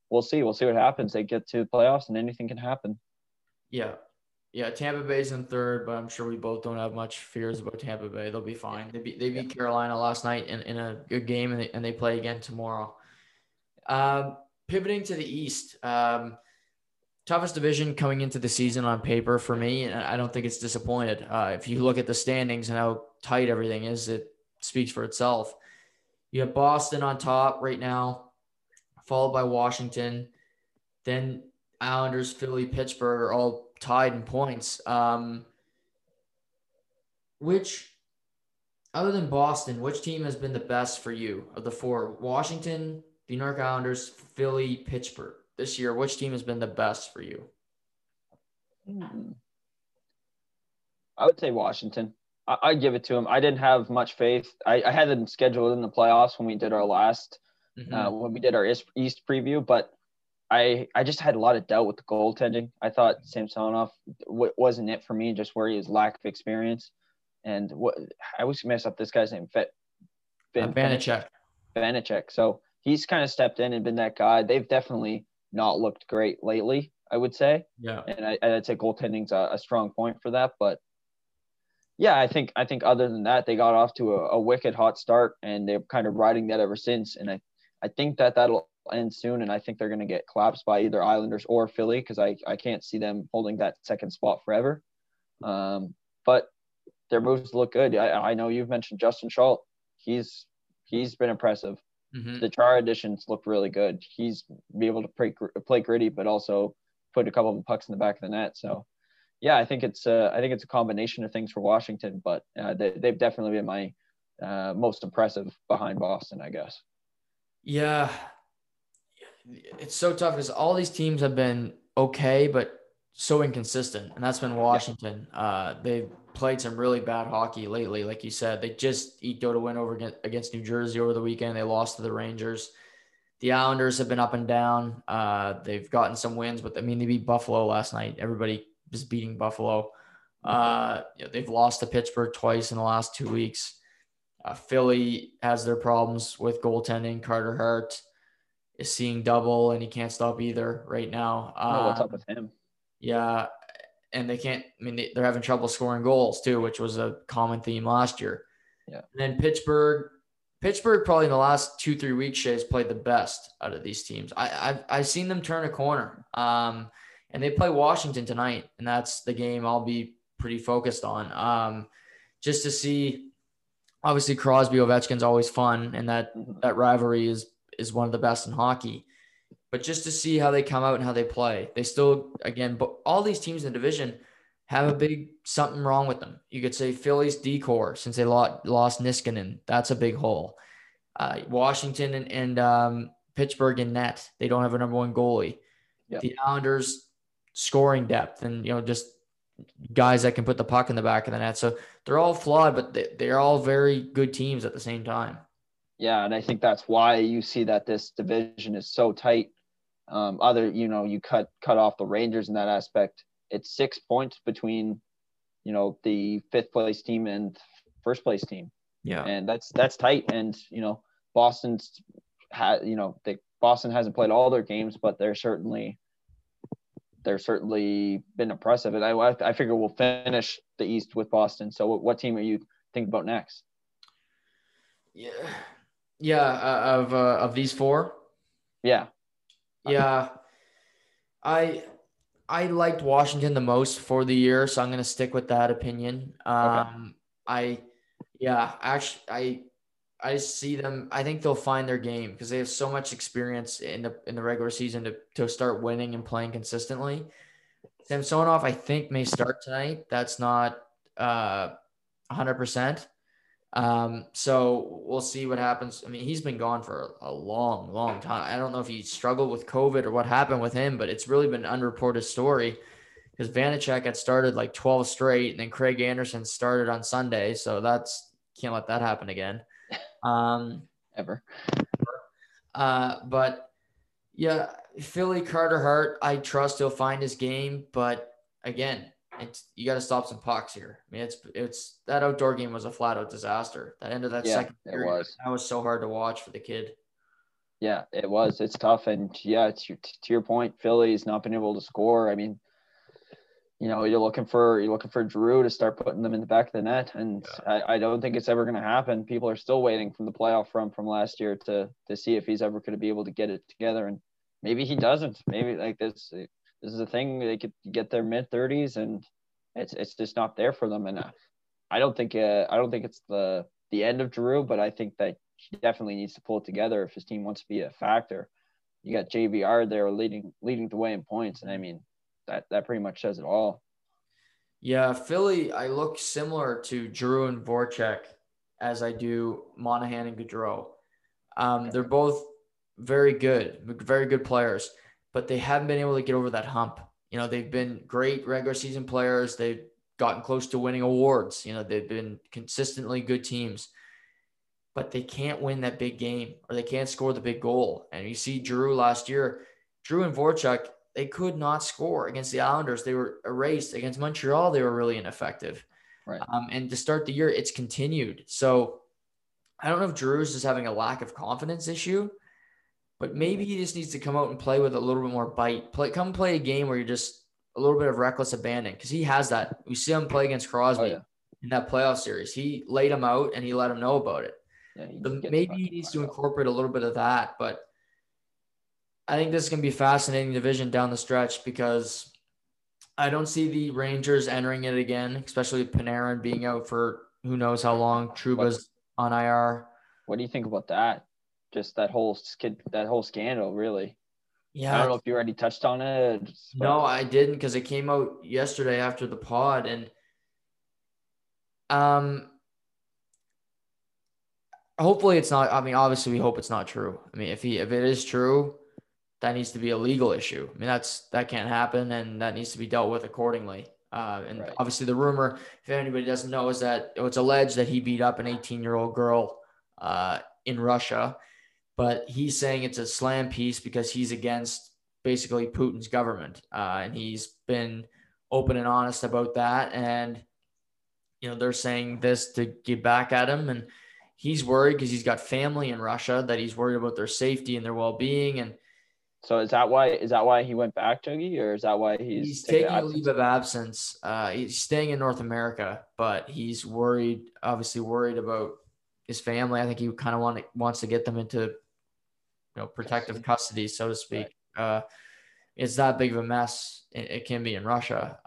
we'll see what happens. They get to the playoffs and anything can happen. Yeah. Yeah, Tampa Bay's in third, but I'm sure we both don't have much fears about Tampa Bay. They'll be fine. They beat Carolina last night in a good game, and they play again tomorrow. Pivoting to the East, toughest division coming into the season on paper for me, and I don't think it's disappointed. If you look at the standings and how tight everything is, it speaks for itself. You have Boston on top right now, followed by Washington. Then Islanders, Philly, Pittsburgh are all tied in points, which, other than Boston, which team has been the best for you of the four? Washington, the New York Islanders, Philly, Pittsburgh. This year, which team has been the best for you? I would say Washington. I'd give it to him. I didn't have much faith. I had them scheduled in the playoffs when we did our last, when we did our East preview, but I just had a lot of doubt with the goaltending. I thought Samsonov wasn't it for me, just where he was lack of experience. And I always mess up this guy's name, Vanacek. So he's kind of stepped in and been that guy. They've definitely not looked great lately, I would say. Yeah. And I'd say goaltending's a strong point for that. But yeah, I think other than that, they got off to a wicked hot start, and they're kind of riding that ever since. And I think that'll end soon, and I think they're going to get collapsed by either Islanders or Philly, because I can't see them holding that second spot forever. But their moves look good. I know you've mentioned Justin Schultz. He's been impressive. The Chara additions look really good. He's be able to play gritty, but also put a couple of pucks in the back of the net. So yeah, I think it's a combination of things for Washington, but they've definitely been my most impressive, behind Boston, I guess. Yeah. It's so tough because all these teams have been okay, but so inconsistent. And that's been Washington. Yeah. They've played some really bad hockey lately. Like you said, they just eked out a win against New Jersey over the weekend. They lost to the Rangers. The Islanders have been up and down. They've gotten some wins, but I mean, they beat Buffalo last night. Everybody is beating Buffalo. They've lost to Pittsburgh twice in the last 2 weeks. Philly has their problems with goaltending. Carter Hart is seeing double, and he can't stop either right now. What's up with him? Yeah, and they can't – I mean, they're having trouble scoring goals too, which was a common theme last year. Yeah. And then Pittsburgh probably in the last 2-3 weeks, Shay's played the best out of these teams. I've seen them turn a corner, and they play Washington tonight, and that's the game I'll be pretty focused on, just to see – obviously Crosby-Ovechkin's always fun, and that rivalry is one of the best in hockey. But just to see how they come out and how they play, they still, again, but all these teams in the division have a big something wrong with them. You could say Philly's D-core, since they lost Niskanen. That's a big hole. Washington and Pittsburgh in net. They don't have a number one goalie. Yep. The Islanders scoring depth and, just guys that can put the puck in the back of the net. So they're all flawed, but they're all very good teams at the same time. Yeah, and I think that's why you see that this division is so tight. You cut off the Rangers in that aspect. It's 6 points between, the fifth place team and first place team. Yeah. And that's tight. And, Boston hasn't played all their games, but they're certainly been impressive. And I figure we'll finish the East with Boston. So what team are you thinking about next? Yeah. Yeah. Of these four. Yeah. Yeah. I liked Washington the most for the year, so I'm going to stick with that opinion. Okay. I see them. I think they'll find their game because they have so much experience in the regular season to start winning and playing consistently. Samsonov, I think, may start tonight. That's not 100%. So we'll see what happens. I mean, he's been gone for a long, long time. I don't know if he struggled with COVID or what happened with him, but it's really been an unreported story because Vanacek had started like 12 straight and then Craig Anderson started on Sunday. So can't let that happen again. Ever. But yeah, Philly, Carter Hart, I trust he'll find his game, but again, you got to stop some pucks here. I mean, it's that outdoor game was a flat out disaster. That end of that second period, that was so hard to watch for the kid. Yeah, it was. It's tough, and it's to your point. Philly's not been able to score. I mean, you're looking for Drew to start putting them in the back of the net, and I don't think it's ever going to happen. People are still waiting from the playoff run from last year to see if he's ever going to be able to get it together, and maybe he doesn't. Maybe like this. This is a thing. They could get their mid-30s, and it's just not there for them. And I don't think it's the end of Giroux, but I think that he definitely needs to pull it together if his team wants to be a factor. You got JVR there leading the way in points, and I mean that pretty much says it all. Yeah, Philly, I look similar to Giroux and Voracek as I do Monahan and Gaudreau. They're both very good players, but they haven't been able to get over that hump. They've been great regular season players. They've gotten close to winning awards. They've been consistently good teams, but they can't win that big game or they can't score the big goal. And you see Giroux last year, Giroux and Voracek, they could not score against the Islanders. They were erased against Montreal. They were really ineffective. Right. And to start the year, it's continued. So I don't know if Giroux's just having a lack of confidence issue, but maybe he just needs to come out and play with a little bit more bite. Play a game where you're just a little bit of reckless abandon because he has that. We see him play against Crosby in that playoff series. He laid him out and he let him know about it. Yeah, maybe he needs to incorporate a little bit of that. But I think this is going to be a fascinating division down the stretch because I don't see the Rangers entering it again, especially with Panarin being out for who knows how long. Truba's on IR. What do you think about that? Just that whole scandal, really. Yeah. I don't know if you already touched on it. But... No, I didn't because it came out yesterday after the pod. And hopefully it's not. I mean, obviously we hope it's not true. I mean, if it is true, that needs to be a legal issue. I mean, that can't happen and that needs to be dealt with accordingly. And obviously the rumor, if anybody doesn't know, is that it's alleged that he beat up an 18-year-old girl in Russia. But he's saying it's a slam piece because he's against basically Putin's government. And he's been open and honest about that. And, they're saying this to get back at him. And he's worried because he's got family in Russia that he's worried about their safety and their well-being. And so is that why he went back, Juggy? Or is that why he's taking a leave of absence? He's staying in North America, but he's obviously worried about his family. I think he kind of wants to get them into protective custody, so to speak. It's that big of a mess it can be in Russia.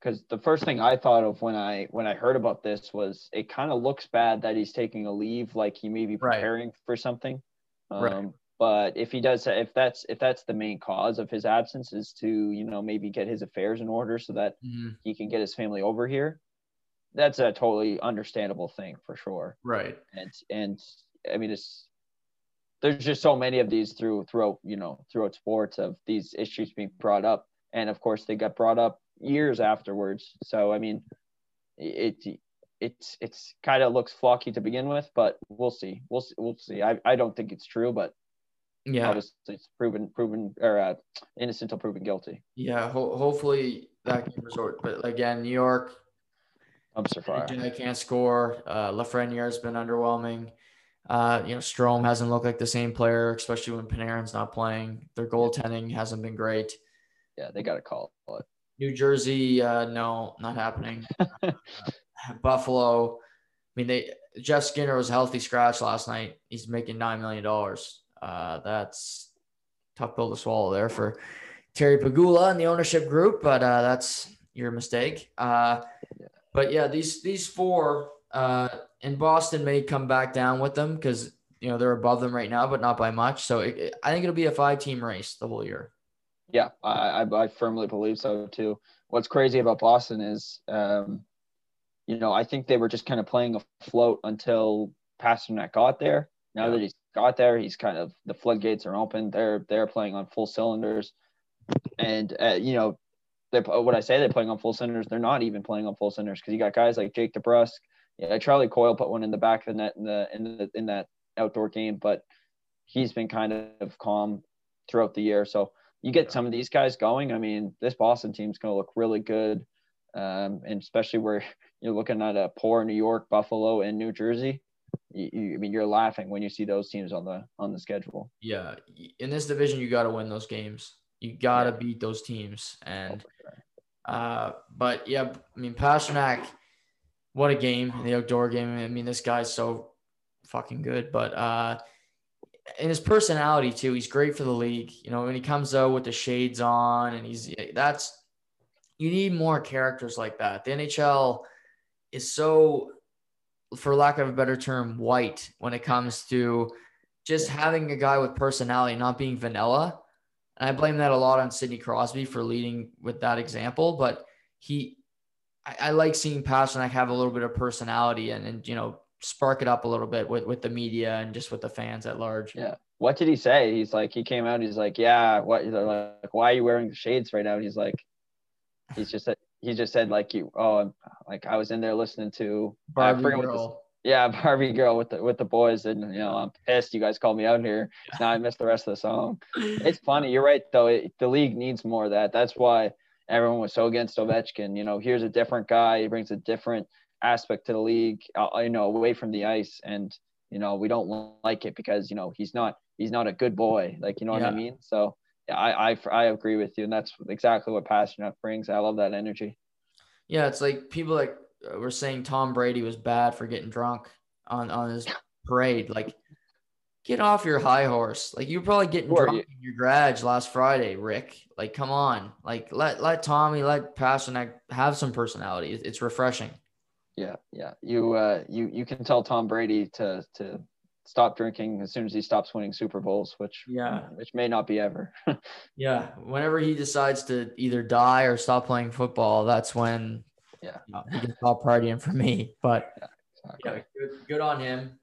Because the first thing I thought of when I heard about this was it kind of looks bad that he's taking a leave, like he may be preparing for something. But if he does, if that's the main cause of his absence is to, you know, maybe get his affairs in order so that he can get his family over here, that's a totally understandable thing for sure. Right. And I mean, it's, there's just so many of these throughout sports of these issues being brought up. And of course they got brought up years afterwards. So, I mean, it's kind of looks flocky to begin with, but we'll see. I don't think it's true, but yeah, obviously it's proven or innocent till proven guilty. Yeah, hopefully that can resort. But again, New York, I'm surprised I can't score. Lafreniere has been underwhelming. Strome hasn't looked like the same player, especially when Panarin's not playing. Their goaltending hasn't been great. Yeah, they got to call it. New Jersey, no, not happening. Buffalo, I mean, Jeff Skinner was a healthy scratch last night. He's making $9 million. That's tough pill to swallow there for Terry Pagula and the ownership group, but that's your mistake. But yeah, these four and Boston may come back down with them because they're above them right now, but not by much. So I think it'll be a 5-team race the whole year. Yeah, I firmly believe so too. What's crazy about Boston is, I think they were just kind of playing afloat until Pasternak got there. Now that he's got there, he's kind of the floodgates are open. They're playing on full cylinders, and they're playing on full cylinders. They're not even playing on full cylinders because you got guys like Jake DeBrusk. Yeah, Charlie Coyle put one in the back of the net in that outdoor game, but he's been kind of calm throughout the year. So you get some of these guys going. I mean, this Boston team's going to look really good, and especially where you're looking at a poor New York, Buffalo, and New Jersey. You're laughing when you see those teams on the schedule. Yeah, in this division, you got to win those games. You got to beat those teams. And, but yeah, I mean, Pasternak, what a game! The outdoor game. I mean, this guy's so fucking good. But and his personality too. He's great for the league. When he comes out with the shades on, and you need more characters like that. The NHL is so, for lack of a better term, white when it comes to just having a guy with personality, not being vanilla. And I blame that a lot on Sidney Crosby for leading with that example, but I like seeing Pasternak have a little bit of personality and spark it up a little bit with the media and just with the fans at large. Yeah. What did he say? He's like, he came out, he's like, yeah, why are you wearing the shades right now? And he's like, I was in there listening to Barbie Girl. Yeah, Barbie Girl with the boys, and I'm pissed you guys called me out here. Now I missed the rest of the song. It's funny, you're right though. The league needs more of that. That's why everyone was so against Ovechkin. Here's a different guy. He brings a different aspect to the league. Away from the ice, and we don't like it because he's not a good boy. Like what I mean. So. I agree with you, and that's exactly what Pasternak brings. I love that energy. Yeah, it's like people like were saying Tom Brady was bad for getting drunk on his parade. Like, get off your high horse. Like, you're probably getting drunk in your garage last Friday, Rick. Like, come on. Like, let Tommy, let Pasternak have some personality. It's refreshing. Yeah. You can tell Tom Brady to stop drinking as soon as he stops winning Super Bowls, which may not be ever. Yeah. Whenever he decides to either die or stop playing football, that's when he can stop partying for me. But good on him.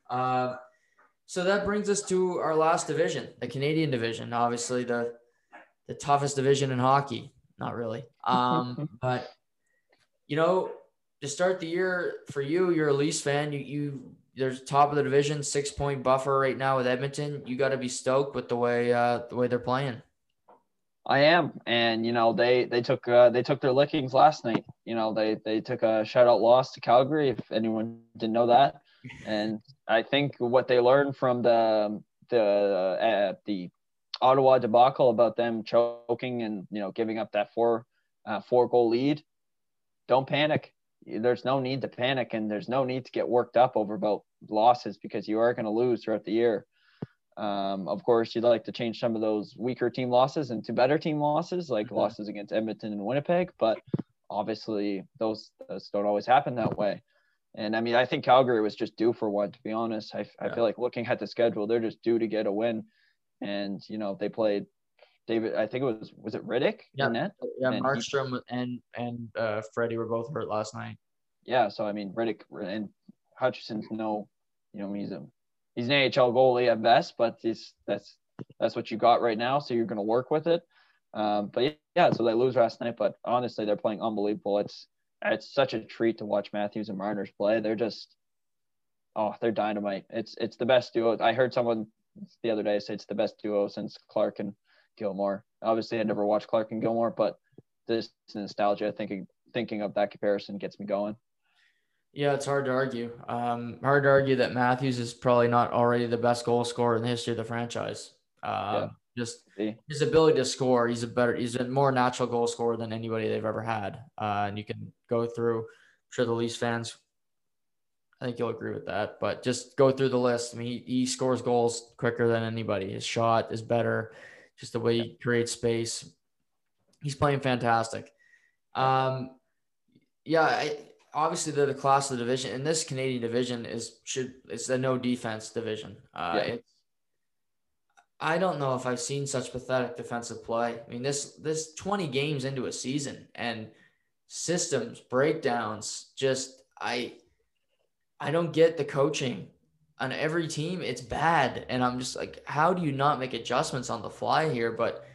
So that brings us to our last division, the Canadian division, obviously the toughest division in hockey. Not really. But to start the year for you, you're a Leafs fan. You there's top of the division, 6-point buffer right now with Edmonton. You got to be stoked with the way they're playing. I am, and they took their lickings last night. They took a shutout loss to Calgary, if anyone didn't know that. And I think what they learned from the Ottawa debacle about them choking and giving up that four goal lead, don't panic. There's no need to panic, and there's no need to get worked up over about losses because you are going to lose throughout the year. Of course, you'd like to change some of those weaker team losses into better team losses, like losses against Edmonton and Winnipeg, but obviously those don't always happen that way. And I mean, I think Calgary was just due for one, to be honest. I feel like looking at the schedule, they're just due to get a win. And, you know, they played David, I think it was it Rittich? Yeah, net? Yeah, and Markstrom and Freddie were both hurt last night. Yeah, so, I mean, Rittich and Hutchinson's he's an AHL goalie at best, but that's what you got right now, so you're going to work with it. So they lose last night, but honestly, they're playing unbelievable. It's such a treat to watch Matthews and Marner play. They're just, they're dynamite. It's the best duo. I heard someone the other day say it's the best duo since Clark and Gilmore. Obviously, I never watched Clark and Gilmore, but this nostalgia, thinking of that comparison gets me going. Yeah, it's hard to argue. That Matthews is probably not already the best goal scorer in the history of the franchise. Just his ability to score, he's a more natural goal scorer than anybody they've ever had. And you can go through, I'm sure the Leafs fans, I think you'll agree with that, but just go through the list. I mean, he scores goals quicker than anybody. His shot is better, just the way he creates space. He's playing fantastic. Obviously, they're the class of the division, and this Canadian division it's a no defense division. I don't know if I've seen such pathetic defensive play. I mean, this 20 games into a season and systems breakdowns. Just I don't get the coaching on every team. It's bad, and I'm just like, how do you not make adjustments on the fly here? But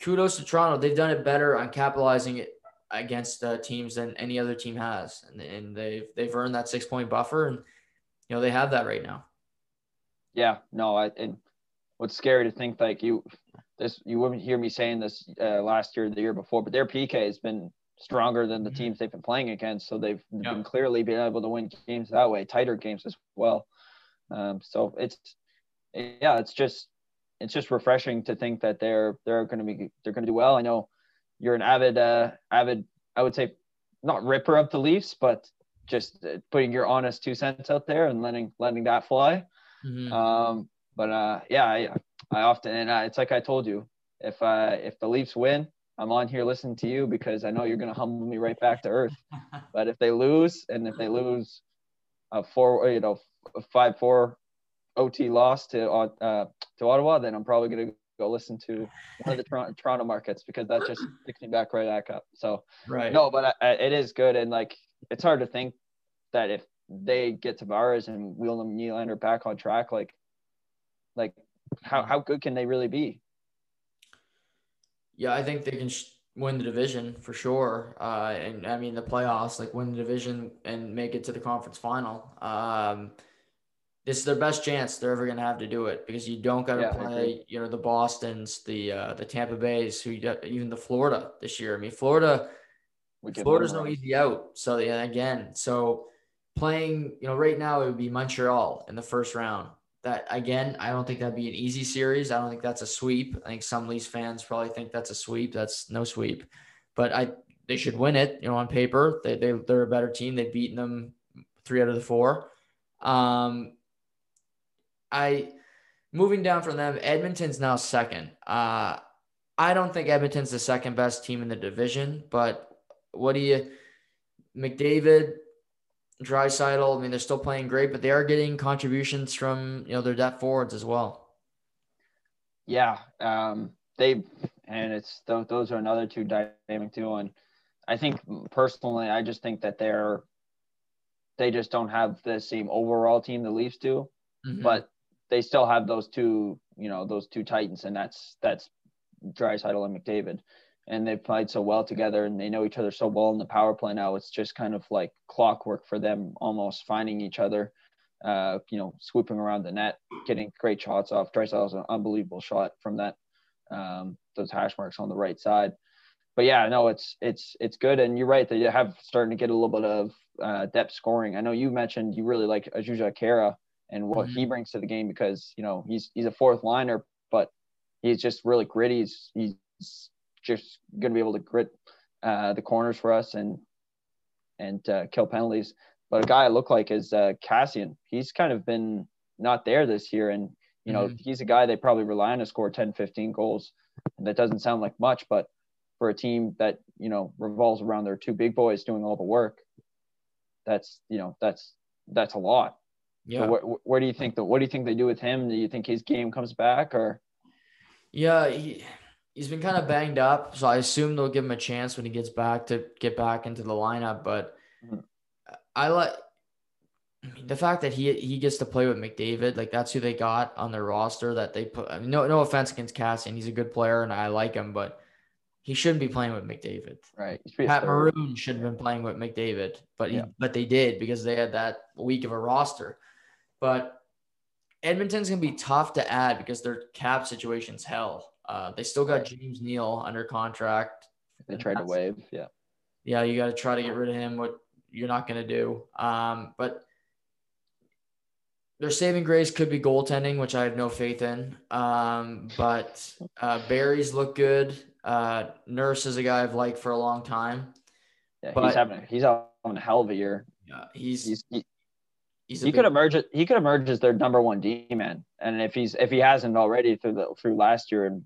kudos to Toronto; they've done it better on capitalizing it against teams than any other team has. And they've earned that 6-point buffer, and, you know, they have that right now. Yeah, no. And what's scary to think, like you wouldn't hear me saying this last year or the year before, but their PK has been stronger than the teams they've been playing against. So they've been clearly been able to win games that way, tighter games as well. So it's just refreshing to think that they're going to do well. I know, you're an avid, I would say, not ripper of the Leafs, but just putting your honest 2 cents out there and letting that fly. Mm-hmm. It's like I told you, if the Leafs win, I'm on here listening to you because I know you're going to humble me right back to earth. But if they lose a 5-4 OT loss to Ottawa, then I'm probably going to go listen to one of the Toronto markets because that just picks me back right back up. So right. No, but it is good. And like, it's hard to think that if they get Tavares and William Nylander back on track, like how good can they really be? Yeah, I think they can win the division for sure. And I mean the playoffs, like win the division and make it to the conference final. This is their best chance they're ever going to have to do it because you don't got to play, you know, the Bostons, the Tampa Bays, even the Florida this year. I mean, Florida's no easy out. So so playing, you know, right now it would be Montreal in the first round. That again, I don't think that'd be an easy series. I don't think that's a sweep. I think some Leafs fans probably think that's a sweep. That's no sweep, but they should win it. You know, on paper, they're a better team. They've beaten them 3 out of the 4. Moving down from them, Edmonton's now second. I don't think Edmonton's the second best team in the division, but McDavid, Draisaitl, I mean, they're still playing great, but they are getting contributions from, you know, their depth forwards as well. Yeah. Those are another two dynamic duo. And I think personally, I just think that they just don't have the same overall team the Leafs do. Mm-hmm. But they still have those two titans, and that's Draisaitl and McDavid, and they've played so well together, and they know each other so well in the power play now. It's just kind of like clockwork for them, almost finding each other, swooping around the net, getting great shots off. Draisaitl's an unbelievable shot from that those hash marks on the right side. But yeah, no, it's good, and you're right. They have starting to get a little bit of depth scoring. I know you mentioned you really like Ajuja Kara and what he brings to the game because, you know, he's a fourth liner, but he's just really gritty. He's just going to be able to grit the corners for us and kill penalties. But a guy I look like is Cassian. He's kind of been not there this year. And, you know, he's a guy they probably rely on to score 10, 15 goals. And that doesn't sound like much, but for a team that, you know, revolves around their two big boys doing all the work, that's a lot. Yeah. So what do you think they do with him? Do you think his game comes back, or Yeah, he's been kind of banged up, so I assume they'll give him a chance when he gets back to get back into the lineup. But I mean, the fact that he gets to play with McDavid, like that's who they got on their roster that they put. I mean, no offense against Cassian, he's a good player and I like him, but he shouldn't be playing with McDavid. Right. Pat Maroon should have been playing with McDavid, but but they did because they had that week of a roster. But Edmonton's gonna be tough to add because their cap situation's hell. They still got James Neal under contract. They tried to waive, yeah. Yeah, you got to try to get rid of him. What you're not gonna do. But their saving grace could be goaltending, which I have no faith in. But Barry's look good. Nurse is a guy I've liked for a long time. Yeah, but he's having a hell of a year. Yeah, he could emerge as their number one D man, and if he hasn't already through last year and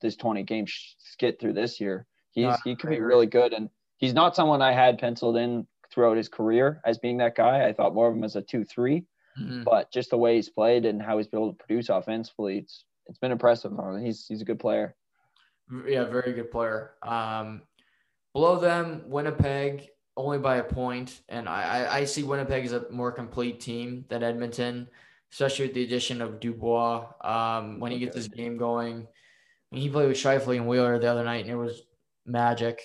this 20 game skit through this year, he could be really good. And he's not someone I had penciled in throughout his career as being that guy. I thought more of him as a 2-3, but just the way he's played and how he's been able to produce offensively, it's been impressive. He's a good player. Yeah, very good player. Below them, Winnipeg, only by a point. And I see Winnipeg as a more complete team than Edmonton, especially with the addition of Dubois. When he gets his game going, he played with Scheifele and Wheeler the other night, and it was magic.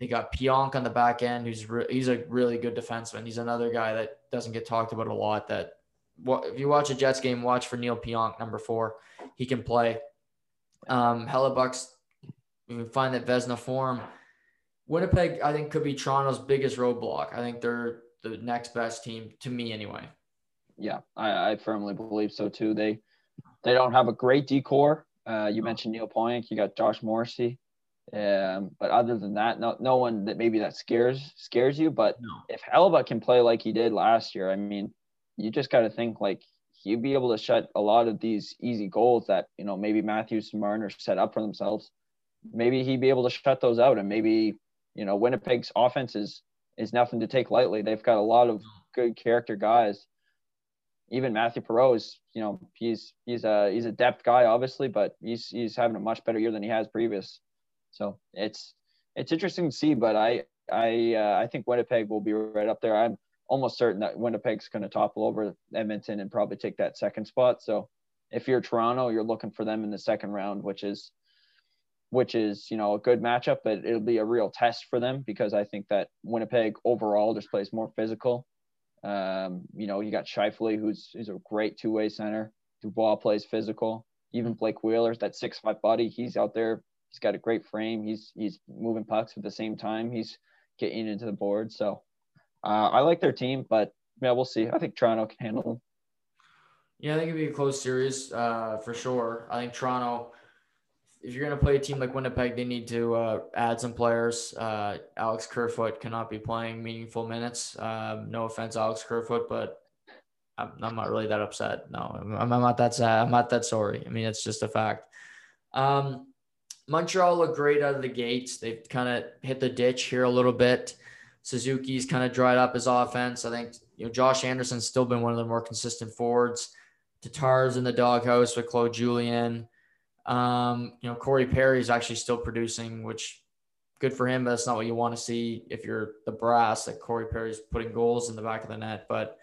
They got Pionk on the back end, who's he's a really good defenseman. He's another guy that doesn't get talked about a lot. That if you watch a Jets game, watch for Neil Pionk, number 4. He can play. Hellebuck's, you can find that Vezina form. Winnipeg, I think, could be Toronto's biggest roadblock. I think they're the next best team to me anyway. Yeah, I firmly believe so too. They don't have a great decor. You mentioned Neil Pionk, you got Josh Morrissey. But other than that, no one that maybe that scares you. But if Hellebuck can play like he did last year, I mean, you just got to think like, you'd be able to shut a lot of these easy goals that, maybe Matthews and Marner set up for themselves. Maybe he'd be able to shut those out. And maybe, Winnipeg's offense is nothing to take lightly. They've got a lot of good character guys. Even Matthew Perreault is, he's a depth guy, obviously, but he's having a much better year than he has previous. So it's interesting to see, but I think Winnipeg will be right up there. I'm almost certain that Winnipeg's going to topple over Edmonton and probably take that second spot. So if you're Toronto, you're looking for them in the second round, which is, a good matchup, but it'll be a real test for them because I think that Winnipeg overall just plays more physical. You got Scheifele, who's a great two-way center. Dubois plays physical. Even Blake Wheeler's that 6'5" body. He's out there. He's got a great frame. He's moving pucks at the same time. He's getting into the board. So, I like their team, but yeah, we'll see. I think Toronto can handle them. Yeah, I think it'd be a close series for sure. I think Toronto, if you're going to play a team like Winnipeg, they need to add some players. Alex Kerfoot cannot be playing meaningful minutes. No offense, Alex Kerfoot, but I'm not really that upset. No, I'm not that sad. I'm not that sorry. I mean, it's just a fact. Montreal looked great out of the gates. They've kind of hit the ditch here a little bit. Suzuki's kind of dried up his offense. I think, Josh Anderson's still been one of the more consistent forwards. Tatar's in the doghouse with Claude Julien. Corey Perry's actually still producing, which good for him, but that's not what you want to see if you're the brass, that Corey Perry's putting goals in the back of the net. But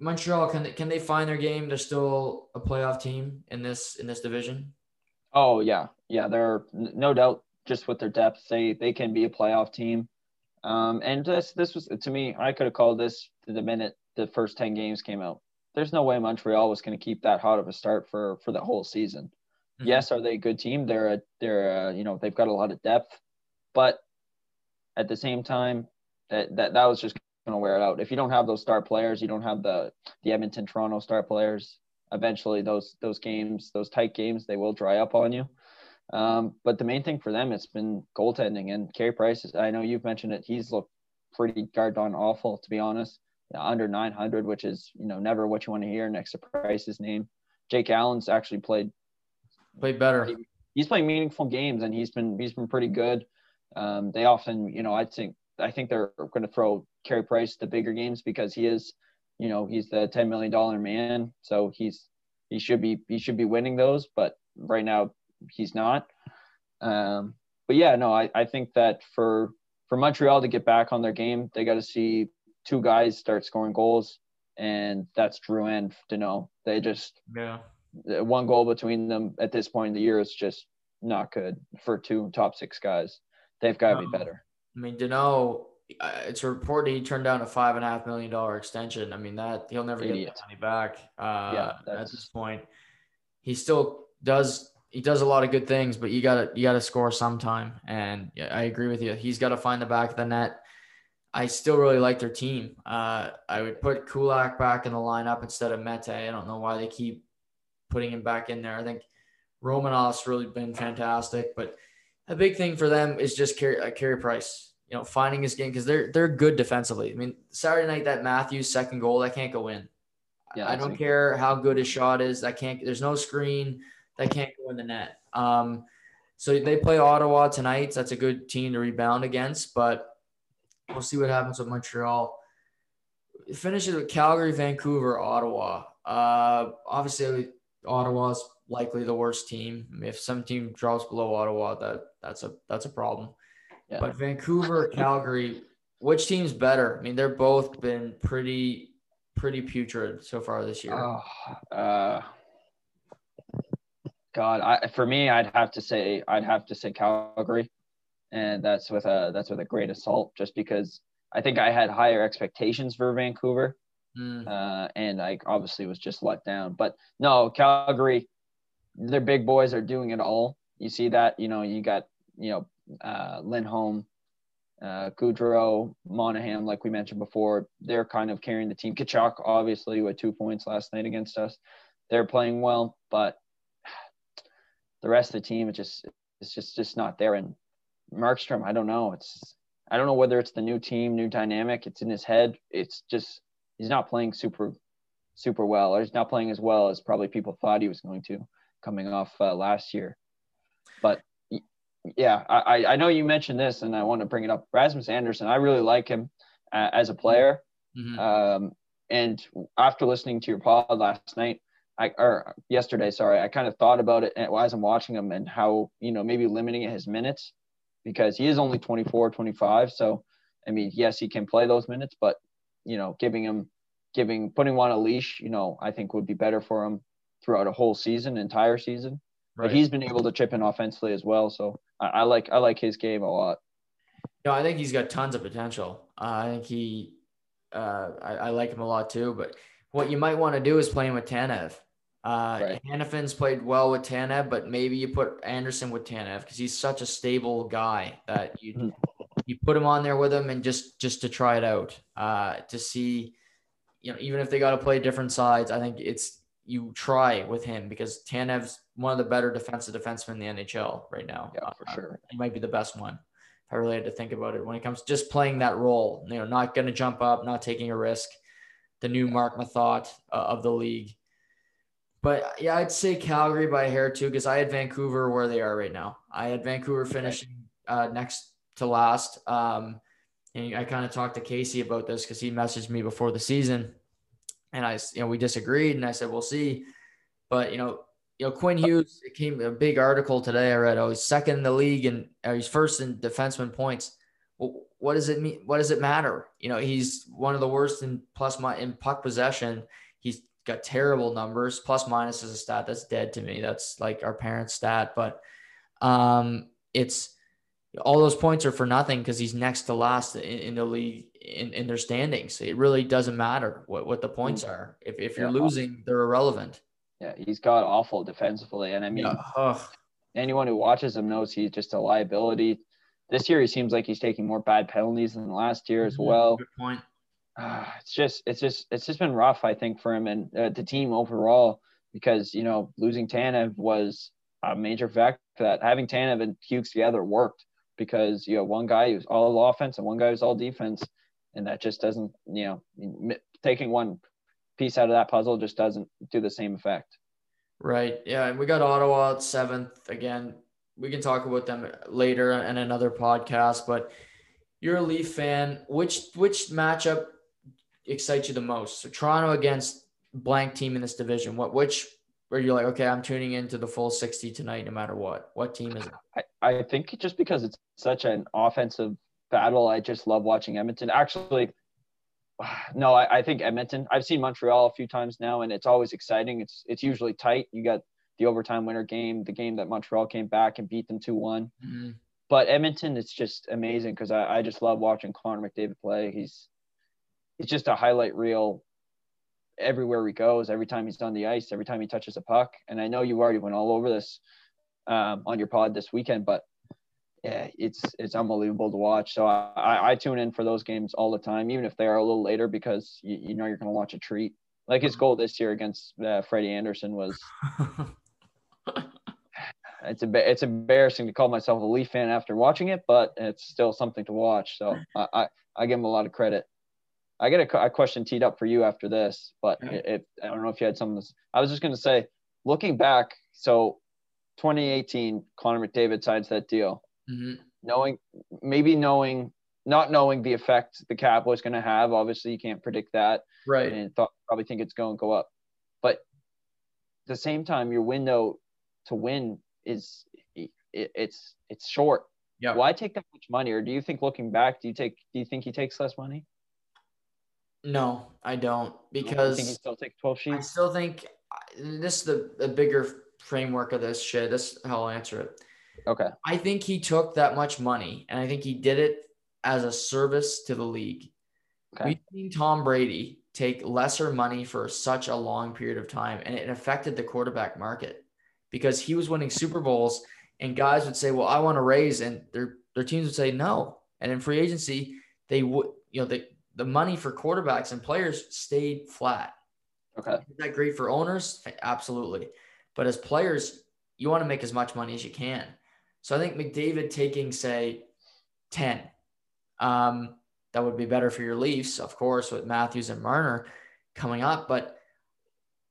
Montreal, can they find their game? They're still a playoff team in this division. Oh, yeah. Yeah, they're no doubt. Just with their depth, they can be a playoff team. And this was, to me, I could have called this the minute the first 10 games came out. There's no way Montreal was going to keep that hot of a start for the whole season. Mm-hmm. Yes, are they a good team? They're they've got a lot of depth, but at the same time, that was just going to wear it out. If you don't have those star players, you don't have the Edmonton, Toronto star players. Eventually, those games, those tight games, they will dry up on you. But the main thing for them, it's been goaltending, and Carey Price, I know you've mentioned it. He's looked pretty goddamn awful, to be honest, under 900, which is, never what you want to hear next to Price's name. Jake Allen's actually played better. He's playing meaningful games and he's been pretty good. They often, I think they're going to throw Carey Price the bigger games because he is, he's the $10 million man. So he's, he should be winning those, but right now he's not. But yeah, no, I think that for Montreal to get back on their game, they got to see two guys start scoring goals, and that's Drew and Danault. They just one goal between them at this point in the year is just not good for two top six guys. They've got to be better. I mean, Danault, it's reported he turned down a $5.5 million extension. I mean, that he'll never get that money back. At this point, he still does. He does a lot of good things, but you gotta score sometime. And yeah, I agree with you. He's got to find the back of the net. I still really like their team. I would put Kulak back in the lineup instead of Mete. I don't know why they keep putting him back in there. I think Romanov's really been fantastic, but a big thing for them is just Carey Price. You know, finding his game because they're good defensively. I mean, Saturday night, that Matthews second goal, that can't go in. Yeah, I don't care how good his shot is. That can't. There's no screen. That can't go in the net. So they play Ottawa tonight. That's a good team to rebound against, but we'll see what happens with Montreal. It finishes with Calgary, Vancouver, Ottawa. Obviously, Ottawa is likely the worst team. I mean, if some team drops below Ottawa, that's a problem. Yeah. But Vancouver, Calgary, which team's better? I mean, they're both been pretty putrid so far this year. God, I'd have to say Calgary, and that's with a great assault, just because I think I had higher expectations for Vancouver, and I obviously was just let down. But no, Calgary, their big boys are doing it all. You see that, you got Lindholm, Goudreau, Monahan, like we mentioned before, they're kind of carrying the team. Tkachuk, obviously, with 2 points last night against us, they're playing well, but the rest of the team, it's just not there. And Markstrom, I don't know whether it's the new team, new dynamic. It's in his head. It's just he's not playing super well, or he's not playing as well as probably people thought he was going to coming off last year. But yeah, I know you mentioned this, and I want to bring it up. Rasmus Anderson, I really like him as a player. Mm-hmm. And after listening to your pod last night, I kind of thought about it as I'm watching him and how, maybe limiting his minutes, because he is only 24, 25. So, I mean, yes, he can play those minutes, but, putting him on a leash, I think would be better for him throughout a whole entire season. Right. But he's been able to chip in offensively as well. So I like his game a lot. No, I think he's got tons of potential. I like him a lot too, but what you might want to do is play him with Tanev. Right. Hannafin's played well with Tanev, but maybe you put Anderson with Tanev because he's such a stable guy that you put him on there with him and just to try it out, to see, even if they got to play different sides, I think you try with him because Tanev's one of the better defensive defensemen in the NHL right now. Yeah, for sure. He might be the best one. If I really had to think about it when it comes to just playing that role, not going to jump up, not taking a risk, the new Mark Methot of the league. But yeah, I'd say Calgary by a hair too, because I had Vancouver where they are right now. I had Vancouver finishing next to last. And I kind of talked to Casey about this because he messaged me before the season, and we disagreed, and I said, we'll see. But, Quinn Hughes, it came a big article today I read. Oh, he's second in the league and he's first in defenseman points. Well, what does it mean? What does it matter? He's one of the worst in puck possession. He's got terrible numbers. Plus minus is a stat that's dead to me. That's like our parents' stat, but it's all those points are for nothing because he's next to last in the league in their standings. It really doesn't matter what the points are. If you're losing, they're irrelevant. Yeah, he's got awful defensively, and I mean, anyone who watches him knows he's just a liability. This year, he seems like he's taking more bad penalties than last year as well. Good point. It's just been rough, I think, for him and the team overall, because, losing Tanev was a major factor for that. Having Tanev and Hughes together worked because, one guy who's all offense and one guy who's all defense. And that just doesn't, taking one piece out of that puzzle just doesn't do the same effect. Right. Yeah. And we got Ottawa at 7th again. We can talk about them later in another podcast, but you're a Leaf fan. Which matchup excites you the most? So Toronto against blank team in this division. Which where you're like, okay, I'm tuning into the full 60 tonight, no matter what? What team is it? I think just because it's such an offensive battle, I just love watching Edmonton. Actually, no, I think Edmonton. I've seen Montreal a few times now, and it's always exciting. It's usually tight. You got the overtime winner game, the game that Montreal came back and beat them 2-1. Mm-hmm. But Edmonton, it's just amazing because I just love watching Connor McDavid play. It's just a highlight reel everywhere he goes, every time he's on the ice, every time he touches a puck. And I know you already went all over this on your pod this weekend, but yeah, it's unbelievable to watch. So I tune in for those games all the time, even if they are a little later, because you know you're going to watch a treat. Like his goal this year against Freddie Anderson was it's embarrassing to call myself a Leaf fan after watching it, but it's still something to watch. So I give him a lot of credit. I get a question teed up for you after this, but I don't know if you had something. I was just going to say, looking back, so 2018, Connor McDavid signs that deal. Mm-hmm. Not knowing the effect the cap was going to have. Obviously, you can't predict that. Right. And probably think it's going to go up. But at the same time, your window to win is it's short. Yeah. Why take that much money? Or do you think, looking back, do you think he takes less money? No, I don't, because I think he still takes 12 sheets. I still think this is the bigger framework of this shit. This is how I'll answer it. Okay. I think he took that much money, and I think he did it as a service to the league. Okay. We've seen Tom Brady take lesser money for such a long period of time, and it affected the quarterback market because he was winning Super Bowls, and guys would say, well, I want to raise, and their teams would say no. And in free agency, they would, you know, the money for quarterbacks and players stayed flat. Okay. Is that great for owners? Absolutely. But as players, you want to make as much money as you can. So I think McDavid taking, say, 10, that would be better for your Leafs, of course, with Matthews and Marner coming up. But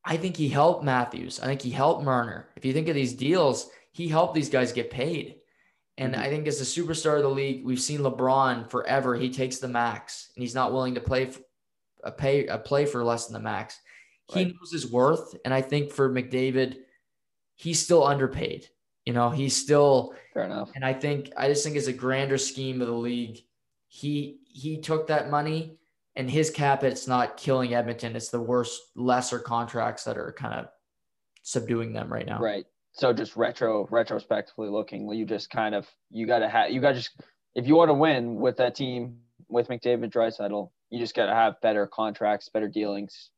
I think he helped Matthews. I think he helped Marner. If you think of these deals, he helped these guys get paid. And I think as the superstar of the league, we've seen LeBron forever. He takes the max, and he's not willing to play for less than the max. Right. He knows his worth, and I think for McDavid, he's still underpaid. You know, he's still fair enough. And I just think as a grander scheme of the league, he took that money, and his cap, it's not killing Edmonton. It's the worst, lesser contracts that are kind of subduing them right now. Right. So just retrospectively looking, you got to if you want to win with that team, with McDavid, Draisaitl, you just got to have better contracts, better dealings.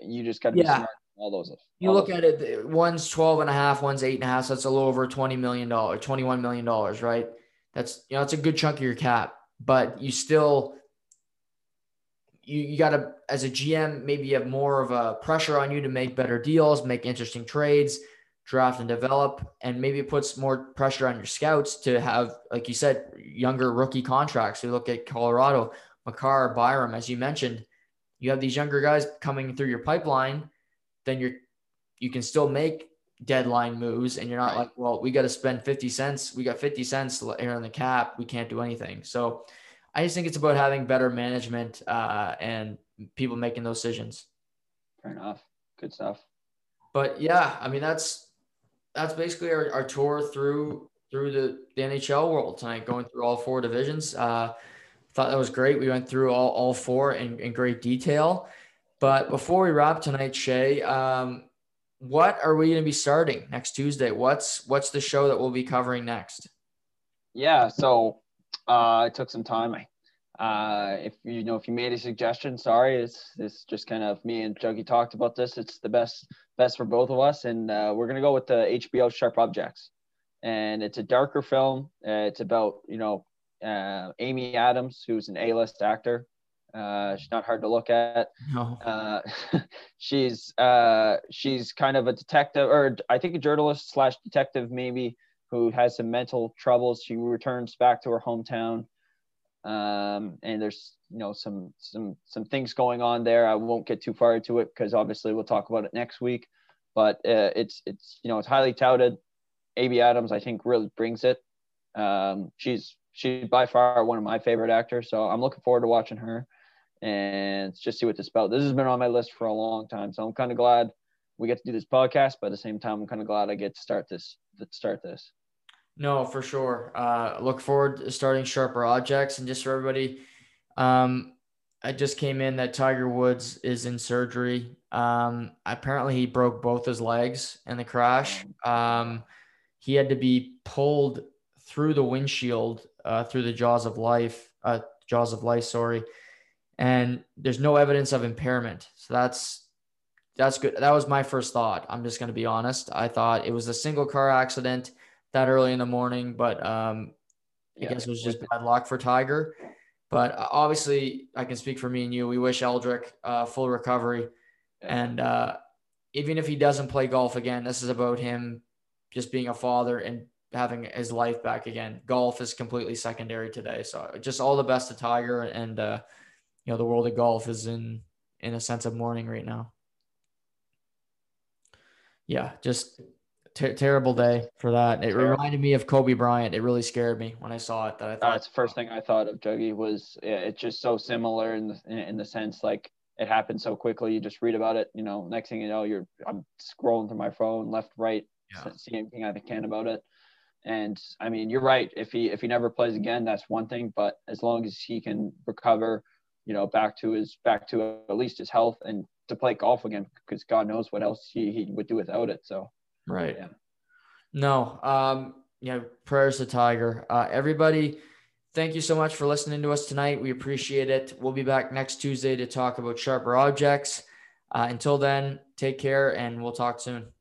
You just got to be smart. All those. You look at it, one's 12 and a half, one's 8.5. So that's a little over $21 million, right? That's, you know, it's a good chunk of your cap, but you still, you got to, as a GM, maybe you have more of a pressure on you to make better deals, make interesting trades, draft and develop, and maybe it puts more pressure on your scouts to have, like you said, younger rookie contracts. You look at Colorado, Makar, Byram, as you mentioned, you have these younger guys coming through your pipeline, then you can still make deadline moves, and you're not like, well, we got to spend 50 cents. We got 50 cents here on the cap. We can't do anything. So I just think it's about having better management and people making those decisions. Fair enough. Good stuff. But yeah, I mean, that's basically our tour through the NHL world tonight, going through all four divisions. Thought that was great. We went through all four in great detail. But before we wrap tonight, Shay, what are we going to be starting next Tuesday? What's the show that we'll be covering next? Yeah, so I took some time. If you made a suggestion, sorry, it's just kind of me and Juggy talked about this. It's the best for both of us. And we're going to go with the HBO Sharp Objects, and it's a darker film. It's about, Amy Adams, who's an A-list actor. She's not hard to look at. No. She's kind of a detective, or I think a journalist / detective, maybe, who has some mental troubles. She returns back to her hometown. And there's, some things going on there. I won't get too far into it because obviously we'll talk about it next week, but it's highly touted. Amy Adams, I think, really brings it. She's by far one of my favorite actors. So I'm looking forward to watching her and just see what this is about. This has been on my list for a long time. So I'm kind of glad we get to do this podcast, but at the same time, I'm kind of glad I get to start this. No, for sure. Look forward to starting sharper objects. And just for everybody, I just came in that Tiger Woods is in surgery. Apparently he broke both his legs in the crash. He had to be pulled through the windshield, through the jaws of life. And there's no evidence of impairment. So that's good. That was my first thought. I'm just going to be honest. I thought it was a single car accident that early in the morning, but I guess it was just bad luck for Tiger. But obviously, I can speak for me and you. We wish Eldrick full recovery. And even if he doesn't play golf again, this is about him just being a father and having his life back again. Golf is completely secondary today. So just all the best to Tiger. And, you know, the world of golf is in a sense of mourning right now. Yeah, just terrible day for that. It reminded me of Kobe Bryant. It really scared me when I saw it. That I thought, that's the first thing I thought of, Juggy, was it's just so similar in the sense, like, it happened so quickly. You just read about it, you know, next thing you know, I'm scrolling through my phone left, right, see anything I can about it. And I mean, you're right. If he never plays again, that's one thing, but as long as he can recover, you know, back to at least his health and to play golf again, because God knows what else he would do without it. So, right. Yeah. No. Yeah. Prayers to Tiger. Everybody, thank you so much for listening to us tonight. We appreciate it. We'll be back next Tuesday to talk about sharper objects. Until then, take care and we'll talk soon.